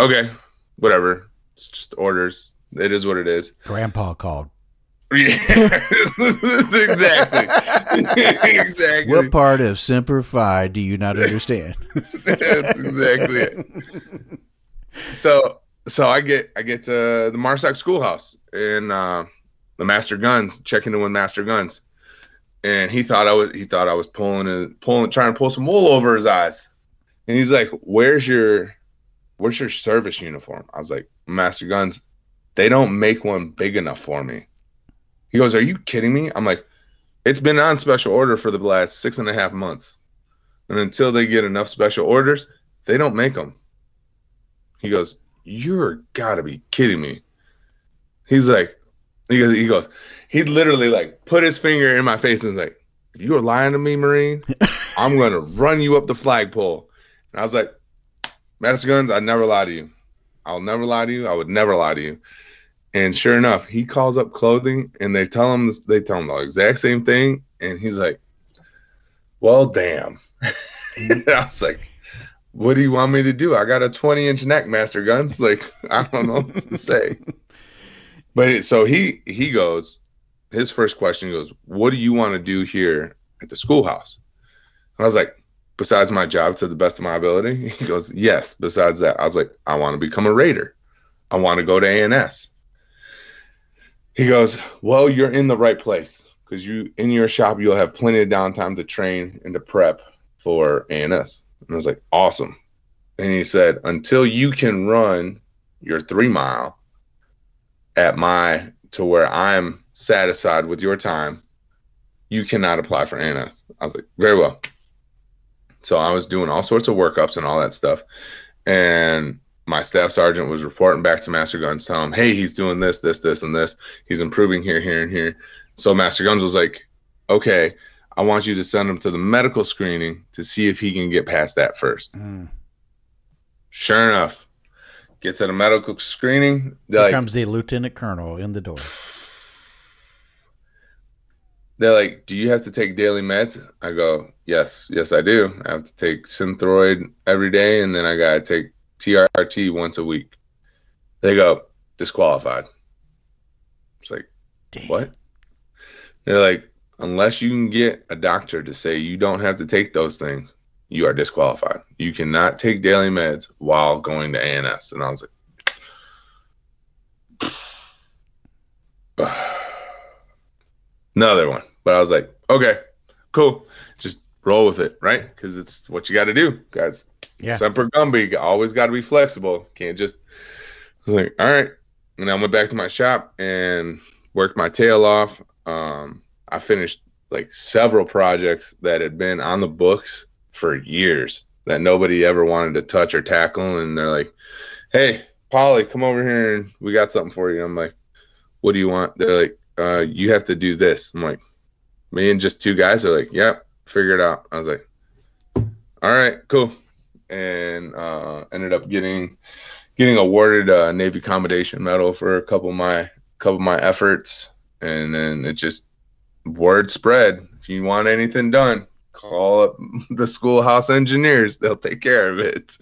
"Okay, whatever. It's just orders. It is what it is." Grandpa called. Yeah, exactly. What part of Semper Fi do you not understand? That's exactly it. So I get to the MARSOC Schoolhouse, and the Master Guns, checking in with Master Guns, and he thought I was trying to pull some wool over his eyes, and he's like, "Where's your service uniform?" I was like, "Master Guns, they don't make one big enough for me." He goes, "Are you kidding me?" I'm like, "It's been on special order for the last 6.5 months. And until they get enough special orders, they don't make them." He goes, "You're gotta be kidding me." He's like, he goes, he literally put his finger in my face and was like, "If you're lying to me, Marine, I'm going to run you up the flagpole." And I was like, "Master Guns, I'd never lie to you. I'll never lie to you. I would never lie to you." And sure enough, he calls up clothing, and they tell him the exact same thing. And he's like, "Well, damn." And I was like, "What do you want me to do? I got a 20-inch neck, Master Guns. I don't know what to say." But so he goes, his first question goes, "What do you want to do here at the schoolhouse?" And I was like, "Besides my job to the best of my ability?" He goes, "Yes, besides that." I was like, "I want to become a Raider. I want to go to A&S. He goes, "Well, you're in the right place, because in your shop, you'll have plenty of downtime to train and to prep for A&S. And I was like, "Awesome." And he said, "Until you can run your 3 mile to where I'm satisfied with your time, you cannot apply for A&S." I was like, "Very well." So I was doing all sorts of workups and all that stuff. And my staff sergeant was reporting back to Master Guns, telling him, "Hey, he's doing this, this, this, and this. He's improving here, here, and here." So Master Guns was like, "Okay, I want you to send him to the medical screening to see if he can get past that first." Sure enough, get to the medical screening. Here comes the lieutenant colonel in the door. They're like, "Do you have to take daily meds?" I go, yes, I do. I have to take Synthroid every day, and then I got to take TRT once a week." They go, "Disqualified." It's like, damn. What? They're like, "Unless you can get a doctor to say you don't have to take those things, you are disqualified. You cannot take daily meds while going to A&S." And I was like, another one. But I was like, "Okay, cool. Just roll with it," right? Because it's what you got to do, guys. Yeah. Semper Gumby, always got to be flexible. Can't just. I was like, all right. And I went back to my shop and worked my tail off. I finished several projects that had been on the books for years that nobody ever wanted to touch or tackle. And they're like, "Hey, Polly, come over here and we got something for you." And I'm like, "What do you want?" They're like, you have to do this. I'm like, me and just two guys are like, yep, figure it out. I was like, all right, cool. And ended up getting awarded a Navy Commendation Medal for a couple of my efforts. And then it just, word spread. If you want anything done, call up the schoolhouse engineers. They'll take care of it.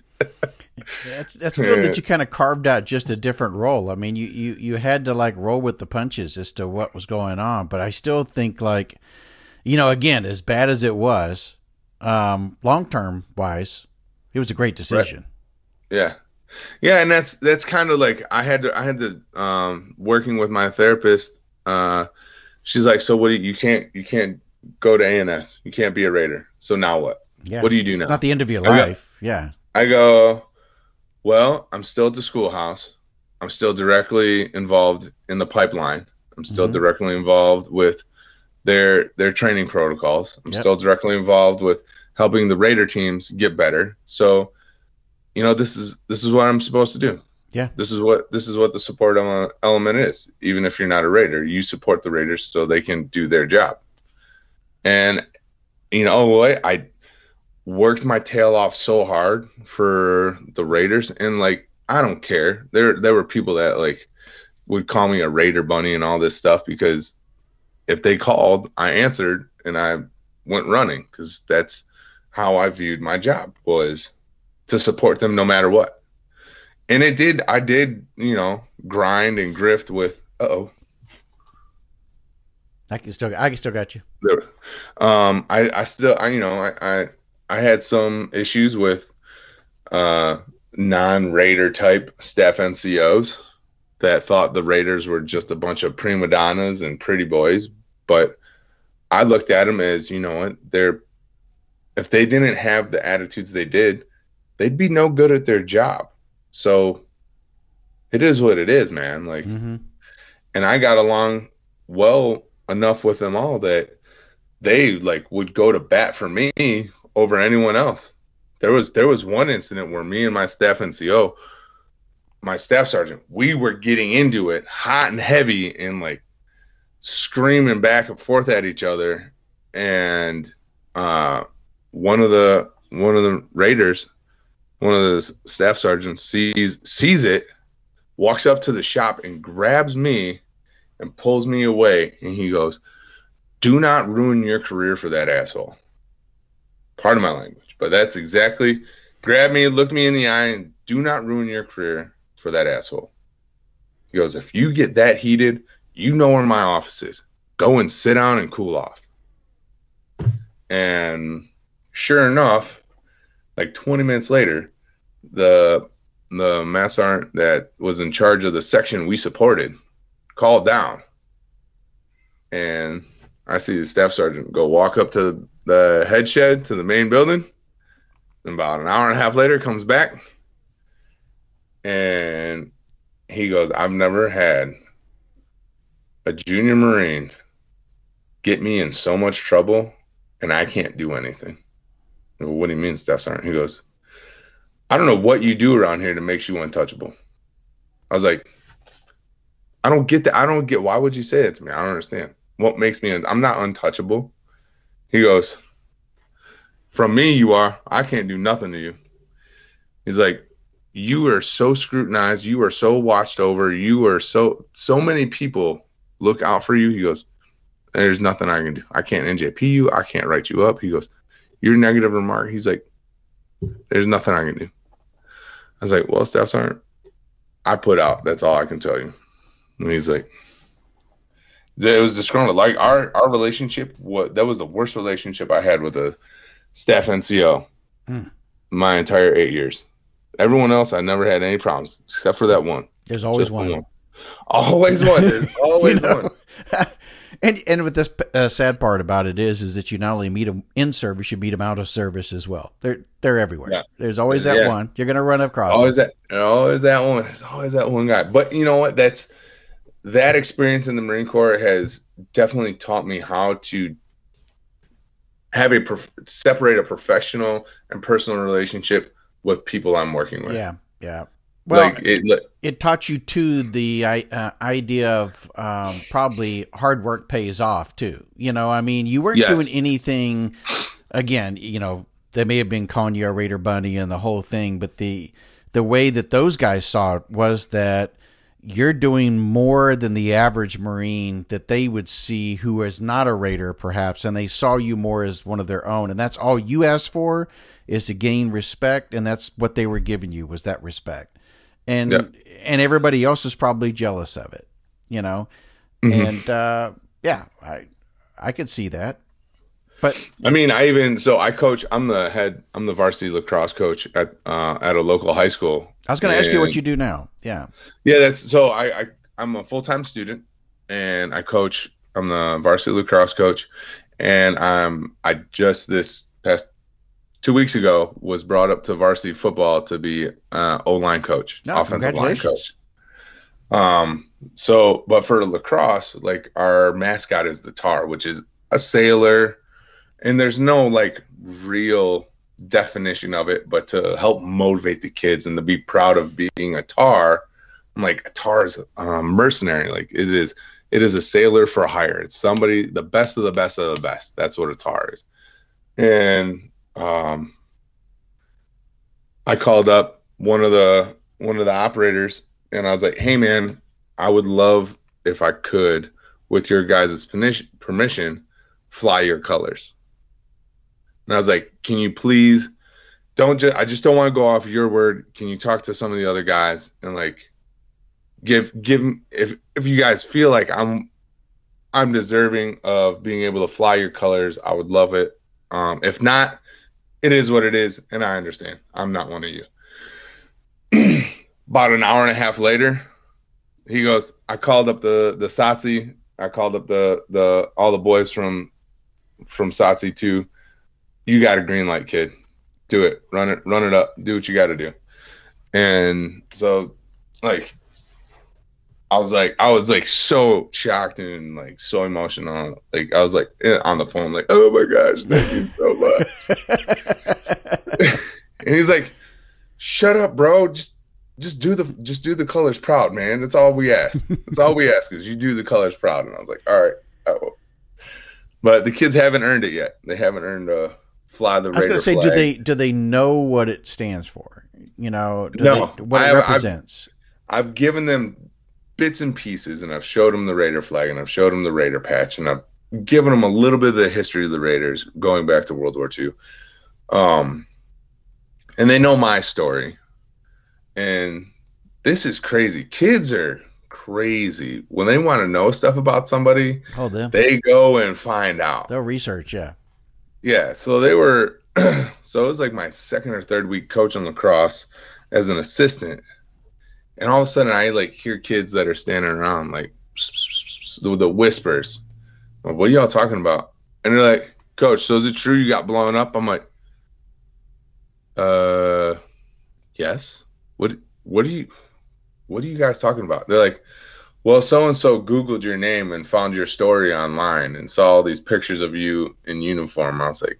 That's good that you kind of carved out just a different role. I mean, you had to like roll with the punches as to what was going on. But I still think, like, you know, again, as bad as it was, long-term wise, it was a great decision. Right. Yeah. Yeah. And that's kind of like, I had to, working with my therapist, she's like, so what do you can't go to A&S. You can't be a Raider. So now what? Yeah. What do you do now? It's not the end of your life. Yeah. I go, well, I'm still at the schoolhouse. I'm still directly involved in the pipeline. I'm still directly involved with their training protocols. I'm still directly involved with helping the Raider teams get better. So, you know, this is what I'm supposed to do. Yeah. This is what the support element is. Even if you're not a Raider, you support the Raiders so they can do their job. And, you know, I worked my tail off so hard for the Raiders, and like, I don't care. There were people that like would call me a Raider bunny and all this stuff, because if they called, I answered and I went running, because that's how I viewed my job, was to support them no matter what. And I did, you know, grind and grift with, I can still got you. I had some issues with non-Raider type staff NCOs that thought the Raiders were just a bunch of prima donnas and pretty boys. But I looked at them as, you know what, if they didn't have the attitudes they did, they'd be no good at their job. So it is what it is, man. Like, and I got along well enough with them all that they like would go to bat for me over anyone else. There was one incident where me and my staff NCO, my staff sergeant, we were getting into it hot and heavy and like screaming back and forth at each other. And one of the Raiders, one of the staff sergeants sees it, walks up to the shop and grabs me and pulls me away. And he goes, "Do not ruin your career for that asshole." Pardon my language, but that's exactly, grab me, look me in the eye, and do not ruin your career for that asshole. He goes, "If you get that heated, you know where my office is. Go and sit down and cool off." And sure enough, like 20 minutes later, the mass sergeant that was in charge of the section we supported called down. And I see the staff sergeant go walk up to the head shed to the main building. And about an hour and a half later, comes back. And he goes, "I've never had a junior Marine get me in so much trouble, and I can't do anything." I go, "What do you mean, Staff Sergeant?" He goes, "I don't know what you do around here that makes you untouchable." I was like, "I don't get that. I don't get, why would you say that to me? I don't understand. What makes me, I'm not untouchable." He goes, "From me you are. I can't do nothing to you." He's like, "You are so scrutinized. You are so watched over. You are so many people look out for you." He goes, "There's nothing I can do. I can't NJP you. I can't write you up." He goes, "Your negative remark." He's like, "There's nothing I can do." I was like, "Well, Staff Sergeant, I put out. That's all I can tell you." And he's like, it was disgruntled. Like our relationship, that was the worst relationship I had with a staff NCO my entire 8 years. Everyone else, I never had any problems except for that one. There's always one. Always one. There's always one. And with this sad part about it is that you not only meet them in service, you meet them out of service as well. They're everywhere. Yeah. There's always that one. You're gonna run across. Always that one. There's always that one guy. But you know what? That experience in the Marine Corps has definitely taught me how to have separate a professional and personal relationship with people I'm working with. Yeah. Well, like it taught you too the idea of probably hard work pays off too. You know, I mean, you weren't doing anything. Again, you know, they may have been calling you a Raider bunny and the whole thing, but the way that those guys saw it was that you're doing more than the average Marine that they would see who is not a Raider, perhaps, and they saw you more as one of their own. And that's all you asked for, is to gain respect, and that's what they were giving you, was that respect. And and everybody else is probably jealous of it, you know. Mm-hmm. And, yeah, I could see that. But I mean, I'm the varsity lacrosse coach at a local high school. I was going to ask you what you do now. Yeah. Yeah. I'm a full-time student and I'm the varsity lacrosse coach. And I just this past 2 weeks ago was brought up to varsity football to be O-line coach, offensive line coach. So, but for lacrosse, like our mascot is the tar, which is a sailor. And there's no like real definition of it, but to help motivate the kids and to be proud of being a tar, I'm like, a tar is mercenary. Like it is a sailor for hire. It's somebody, the best of the best of the best. That's what a tar is. And I called up one of the operators and I was like, hey man, I would love if I could, with your guys' permission, fly your colors. And I was like, can you please I just don't want to go off your word. Can you talk to some of the other guys and like give if you guys feel like I'm deserving of being able to fly your colors, I would love it. If not, it is what it is, and I understand. I'm not one of you. About an hour and a half later, he goes, I called up the SOTC. I called up the all the boys from SOTC too. You got a green light, kid. Do it. Run it up. Do what you got to do. And so, like, I was like so shocked and like so emotional. Like I was like on the phone, like, oh my gosh, thank you so much. And he's like, shut up, bro. Just do the colors proud, man. That's all we ask. That's all we ask is you do the colors proud. And I was like, all right. Oh. But the kids haven't earned it yet. They haven't earned a fly the Raider. I was going to say, do they know what it stands for? You know, what it represents? I've given them bits and pieces, and I've showed them the Raider flag, and I've showed them the Raider patch, and I've given them a little bit of the history of the Raiders going back to World War II. And they know my story. And this is crazy. Kids are crazy. When they want to know stuff about somebody, they go and find out. They'll research, yeah. Yeah, so they were so it was like my second or third week coaching lacrosse as an assistant. And all of a sudden I like hear kids that are standing around like the whispers. Like, what are y'all talking about? And they're like, "Coach, so is it true you got blown up?" I'm like, yes." What are you guys talking about? They're like, well, so-and-so Googled your name and found your story online and saw all these pictures of you in uniform. I was like,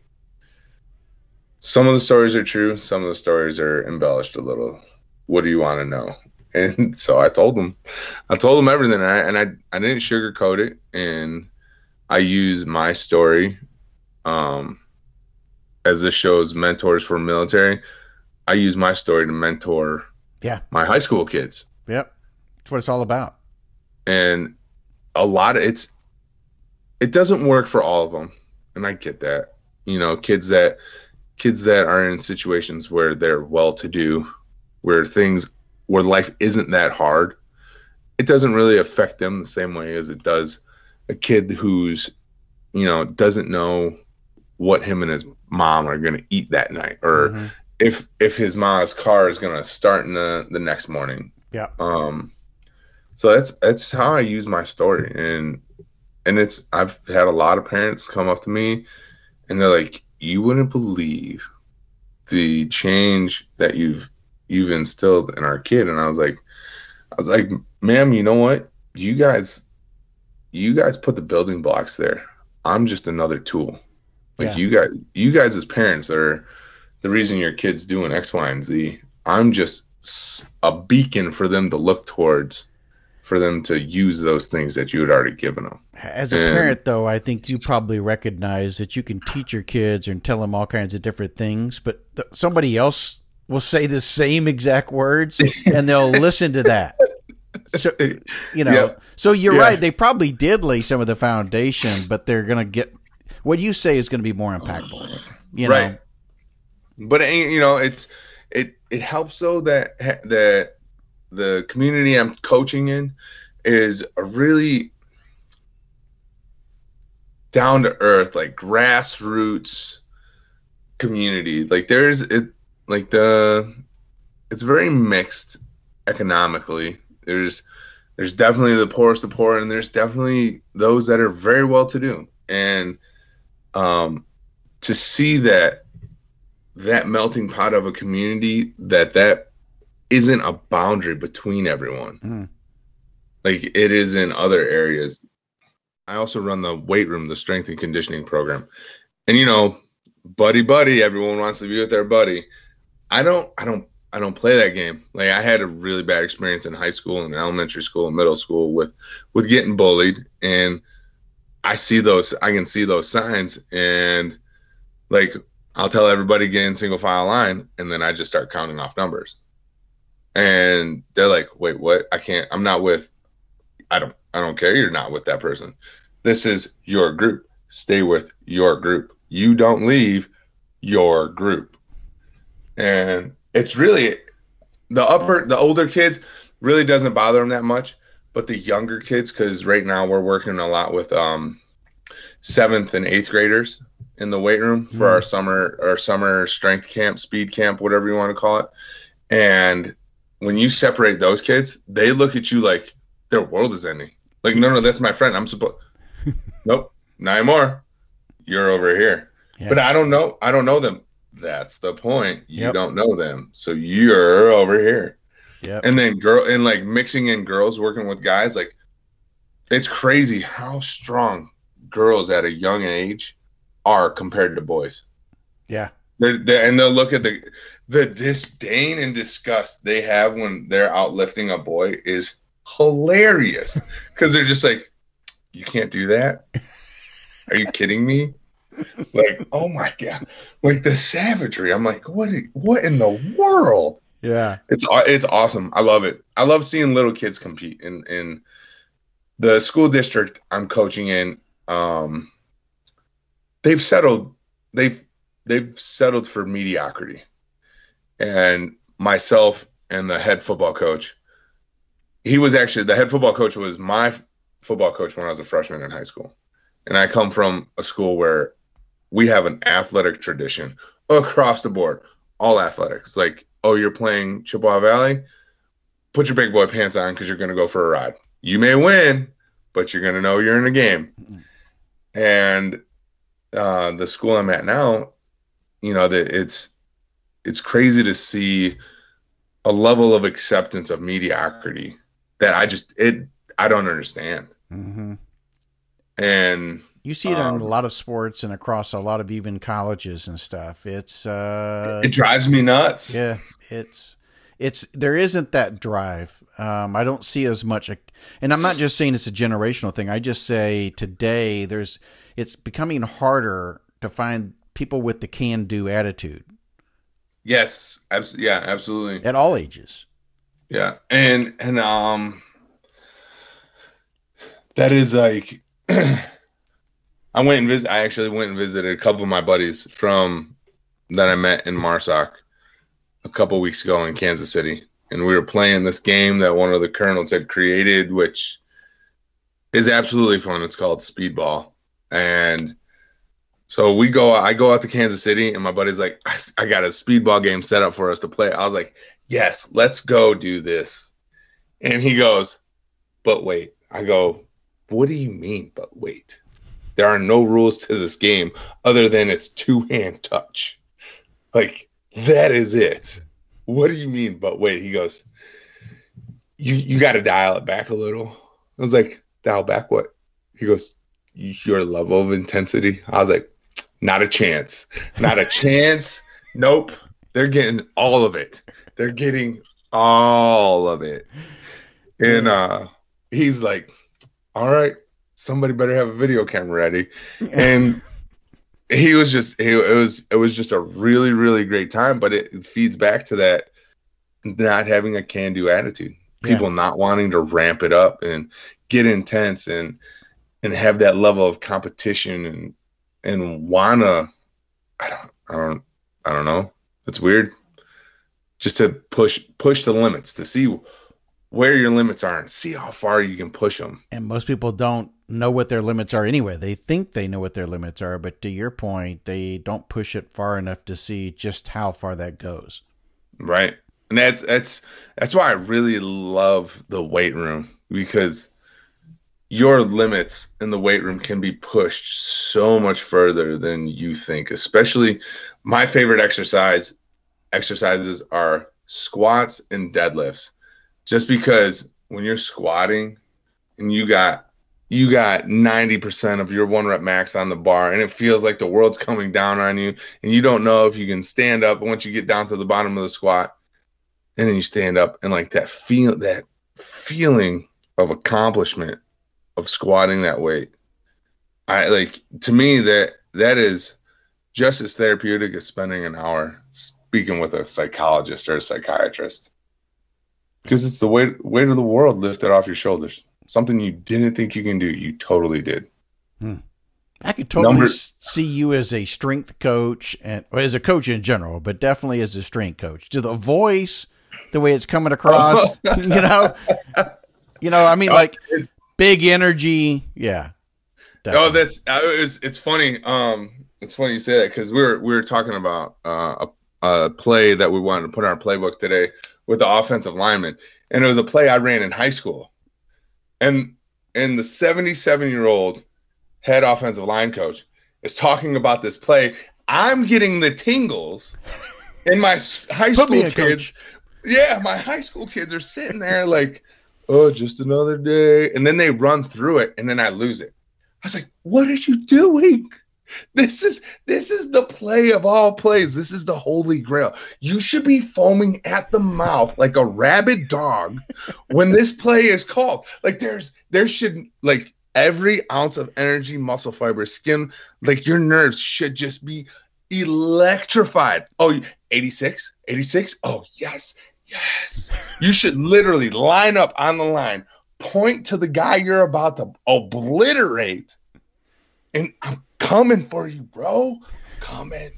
some of the stories are true. Some of the stories are embellished a little. What do you want to know? And so I told them everything. And I didn't sugarcoat it. And I used my story, as this show's mentors for military. I use my story to mentor my high school kids. Yep. That's what it's all about. And a lot of it doesn't work for all of them. And I get that, you know, kids that are in situations where they're well-to-do, where life isn't that hard. It doesn't really affect them the same way as it does a kid who's, you know, doesn't know what him and his mom are going to eat that night, or, mm-hmm. If his mom's car is gonna start in the next morning. Yeah. So that's how I use my story, and I've had a lot of parents come up to me, and they're like, "You wouldn't believe the change that you've instilled in our kid." And I was like, "Ma'am, you know what? You guys put the building blocks there. I'm just another tool. Like you guys as parents are the reason your kid's doing X, Y, and Z. I'm just a beacon for them to look towards, for them to use those things that you had already given them. As a parent, though, I think you probably recognize that you can teach your kids and tell them all kinds of different things, but somebody else will say the same exact words, and they'll listen to that. So, you know, so you're right. They probably did lay some of the foundation, but they're going to get what you say is going to be more impactful. You know? But, you know, it helps, though, that the community I'm coaching in is a really down to earth, like grassroots community. Like it's very mixed economically. There's definitely the poorest of poor, and there's definitely those that are very well to do. And to see that melting pot of a community that isn't a boundary between everyone. Mm. Like it is in other areas. I also run the weight room, the strength and conditioning program. And you know, buddy, everyone wants to be with their buddy. I don't play that game. Like I had a really bad experience in high school and elementary school and middle school with getting bullied, and I can see those signs, and like I'll tell everybody get in single file line, and then I just start counting off numbers. And they're like, wait, what? I don't care. You're not with that person. This is your group. Stay with your group. You don't leave your group. And it's really the older kids really doesn't bother them that much, but the younger kids, because right now we're working a lot with 7th and 8th graders in the weight room for our summer strength camp, speed camp, whatever you want to call it. And when you separate those kids, they look at you like their world is ending. Like, no, that's my friend. I'm supposed. Nope, not anymore. You're over here. Yeah. But I don't know them. That's the point. You don't know them, so you're over here. Yeah. And then mixing in girls working with guys, like it's crazy how strong girls at a young age are compared to boys. Yeah. And they'll look at the disdain and disgust they have when they're out lifting a boy is hilarious, because they're just like, you can't do that? Are you kidding me? Like, oh my God. Like the savagery. I'm like, what in the world? Yeah. It's awesome. I love it. I love seeing little kids compete in the school district I'm coaching in. They've settled for mediocrity, and myself and the head football coach, was my football coach when I was a freshman in high school. And I come from a school where we have an athletic tradition across the board, all athletics. Like, oh, you're playing Chippewa Valley, put your big boy pants on, 'cause you're going to go for a ride. You may win, but you're going to know you're in a game. And, the school I'm at now, you know, that it's crazy to see a level of acceptance of mediocrity that I don't understand. Mm-hmm. And you see it on a lot of sports and across a lot of even colleges and stuff. It drives me nuts. Yeah. There isn't that drive. I don't see as much, and I'm not just saying it's a generational thing. I just say today it's becoming harder to find people with the can-do attitude. Yes, absolutely. At all ages. Yeah, and that is like, I actually went and visited a couple of my buddies that I met in MARSOC a couple of weeks ago in Kansas City, and we were playing this game that one of the colonels had created, which is absolutely fun. It's called Speedball, and so I go out to Kansas City, and my buddy's like, I got a speedball game set up for us to play. I was like, yes, let's go do this. And he goes, but wait. I go, what do you mean, but wait? There are no rules to this game other than it's two-hand touch. Like, that is it. What do you mean, but wait? He goes, you got to dial it back a little. I was like, dial back what? He goes, your level of intensity. I was like, not a chance. Not a chance. Nope. They're getting all of it. They're getting all of it. And he's like, all right, somebody better have a video camera ready. And he was just, it was just a really, really great time, but it feeds back to that not having a can-do attitude. People not wanting to ramp it up and get intense and have that level of competition and wanna, I don't know. It's weird. Just to push the limits, to see where your limits are and see how far you can push them. And most people don't know what their limits are anyway. They think they know what their limits are, but to your point, they don't push it far enough to see just how far that goes. Right. And that's why I really love the weight room, because your limits in the weight room can be pushed so much further than you think. Especially my favorite exercises are squats and deadlifts, just because when you're squatting and you got 90% of your one rep max on the bar and it feels like the world's coming down on you and you don't know if you can stand up once you get down to the bottom of the squat, and then you stand up and like that feeling of accomplishment of squatting that weight. I like, to me, that is just as therapeutic as spending an hour speaking with a psychologist or a psychiatrist, because it's the weight of the world lifted off your shoulders. Something you didn't think you can do, you totally did. I could totally see you as a strength coach, and or as a coach in general, but definitely as a strength coach. To the voice, the way it's coming across, I mean, like big energy. Yeah. Definitely. Oh, it's funny. It's funny you say that, because we were talking about a play that we wanted to put in our playbook today with the offensive lineman. And it was a play I ran in high school. And the 77-year-old head offensive line coach is talking about this play. I'm getting the tingles and my high school kids. Yeah, my high school kids are sitting there like, oh, just another day. And then they run through it, and then I lose it. I was like, what are you doing? This is the play of all plays. This is the holy grail. You should be foaming at the mouth like a rabid dog when this play is called. Like there should every ounce of energy, muscle fiber, skin, like your nerves should just be electrified. Oh, 86, 86. Oh, yes, yes. You should literally line up on the line, point to the guy you're about to obliterate, and I'm coming for you, bro. Coming.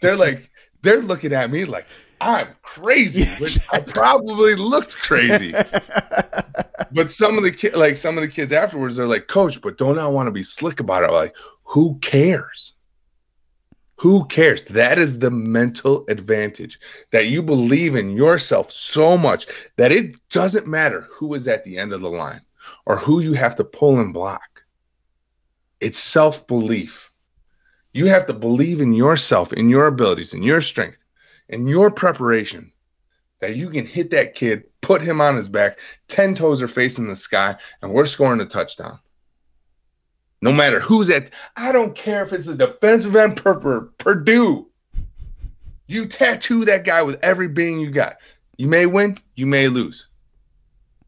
They're looking at me like I'm crazy, which I probably looked crazy. But some of the kids afterwards, they're like, coach, but don't I want to be slick about it? I'm like, who cares? Who cares? That is the mental advantage, that you believe in yourself so much that it doesn't matter who is at the end of the line or who you have to pull and block. It's self-belief. You have to believe in yourself, in your abilities, in your strength, in your preparation, that you can hit that kid, put him on his back, 10 toes are facing the sky, and we're scoring a touchdown. No matter who's at, I don't care if it's a defensive end for Purdue. You tattoo that guy with every being you got. You may win, you may lose,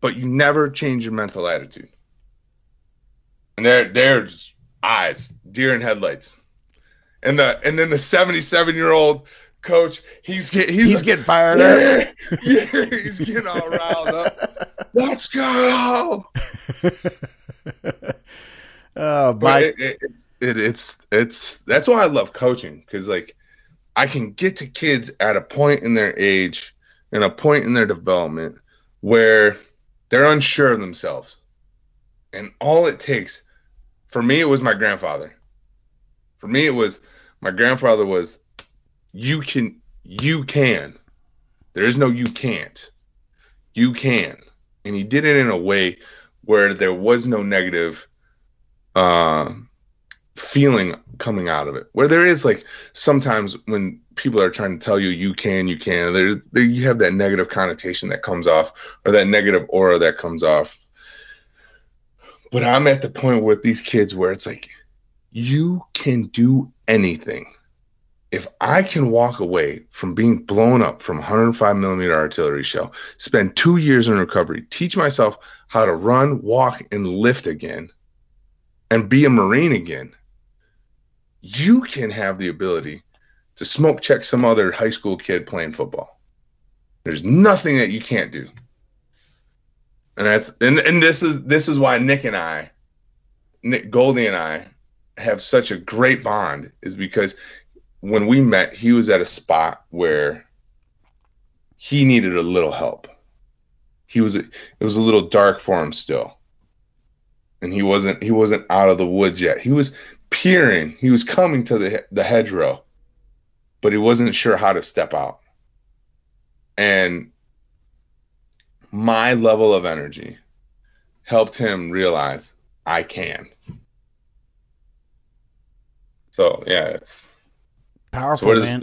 but you never change your mental attitude. And they're just eyes, deer in headlights. And then the 77-year-old coach, he's getting fired up. Yeah, he's getting all riled up. Let's go. Oh, Mike. It's that's why I love coaching, because like I can get to kids at a point in their age and a point in their development where they're unsure of themselves. And all it takes, for me, it was my grandfather. For me, it was my grandfather was, you can. There is no you can't. You can. And he did it in a way where there was no negative feeling coming out of it. Where there is, like, sometimes when people are trying to tell you, you can, there you have that negative connotation that comes off, or that negative aura that comes off. But I'm at the point with these kids where it's like, you can do anything. if I can walk away from being blown up from a 105-millimeter artillery shell, spend 2 years in recovery, teach myself how to run, walk, and lift again, and be a Marine again, you can have the ability to smoke check some other high school kid playing football. There's nothing that you can't do. And that's and this is why Nick Goldie and I have such a great bond, is because when we met, he was at a spot where he needed a little help. It was a little dark for him still. And he wasn't out of the woods yet. He was peering. He was coming to the hedgerow, but he wasn't sure how to step out. And my level of energy helped him realize I can. So yeah, it's powerful, man.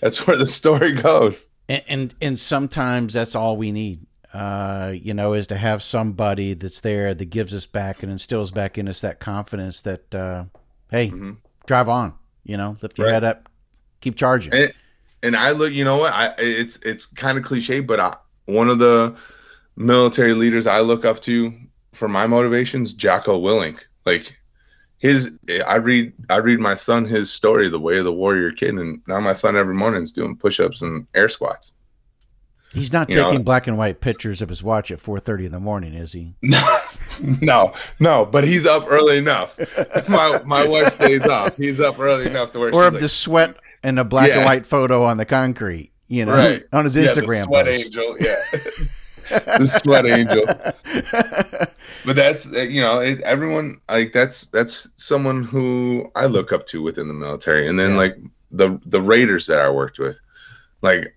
That's where the story goes. And sometimes that's all we need, is to have somebody that's there that gives us back and instills back in us that confidence that, hey, mm-hmm. drive on, lift your head up, keep charging. And I look, it's kind of cliche, but one of the military leaders I look up to for my motivations, Jocko Willink. Like I read my son his story, The Way of the Warrior Kid, and now my son every morning is doing push-ups and air squats. He's not taking black and white pictures of his watch at 4:30 in the morning, is he? No. But he's up early enough. My wife stays up. He's up early enough to where. Or of the sweat and a black and white photo on the concrete, on his Instagram. The sweat post. Angel, yeah. The sweat angel. But that's everyone, like that's someone who I look up to within the military. And then like the Raiders that I worked with, like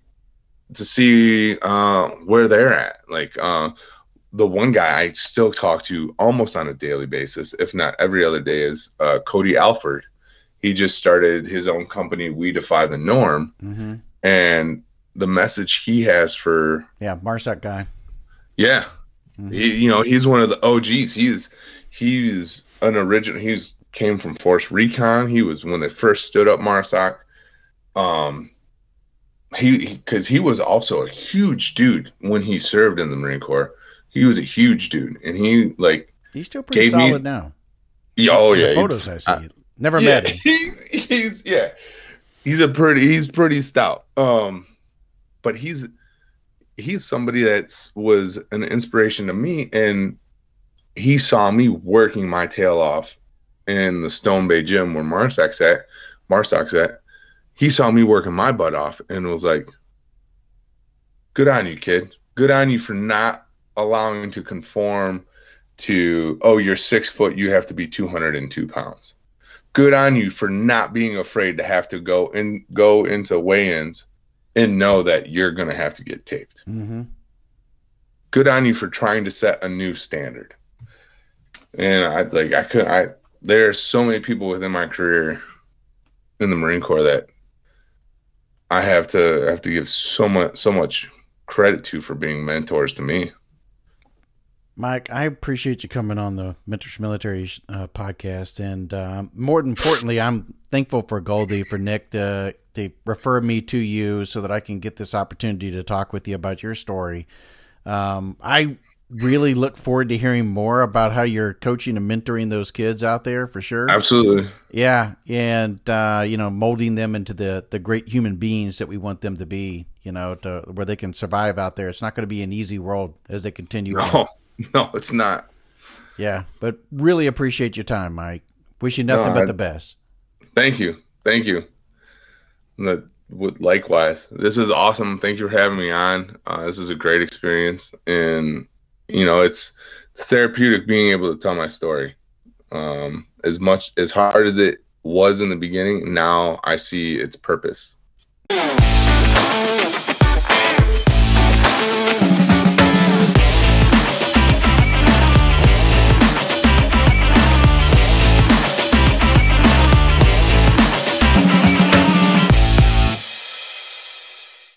to see where they're at. Like the one guy I still talk to almost on a daily basis, if not every other day, is Cody Alford. He just started his own company, We Defy the Norm, mm-hmm. and the message he has for MARSOC guy. Yeah. Mm-hmm. He's one of the OGs. He's an original. He's came from Force Recon. He was when they first stood up MARSOC. Because he was also a huge dude when he served in the Marine Corps. He was a huge dude, and he he's still pretty solid now. Oh yeah, the photos I see. Never met him. He's pretty stout. But he's somebody that was an inspiration to me, and he saw me working my tail off in the Stone Bay gym where MARSOC's at. He saw me working my butt off and was like, good on you, kid. Good on you for not allowing to conform to, you're 6 foot, you have to be 202 pounds. Good on you for not being afraid to have to go into weigh-ins and know that you're going to have to get taped. Mm-hmm. Good on you for trying to set a new standard. And there are so many people within my career in the Marine Corps that I have to give so much credit to for being mentors to me. Mike, I appreciate you coming on the Mentors Military podcast, and more importantly, I'm thankful for Goldie, for Nick to refer me to you so that I can get this opportunity to talk with you about your story. I really look forward to hearing more about how you're coaching and mentoring those kids out there, for sure. Absolutely. Yeah, and molding them into the great human beings that we want them to be, to where they can survive out there. It's not going to be an easy world as they continue on. No, it's not. Yeah, but really appreciate your time, Mike. Wish you nothing but the best. Thank you. Likewise. This is awesome. Thank you for having me on. This is a great experience. And, it's therapeutic being able to tell my story. As hard as it was in the beginning, now I see its purpose.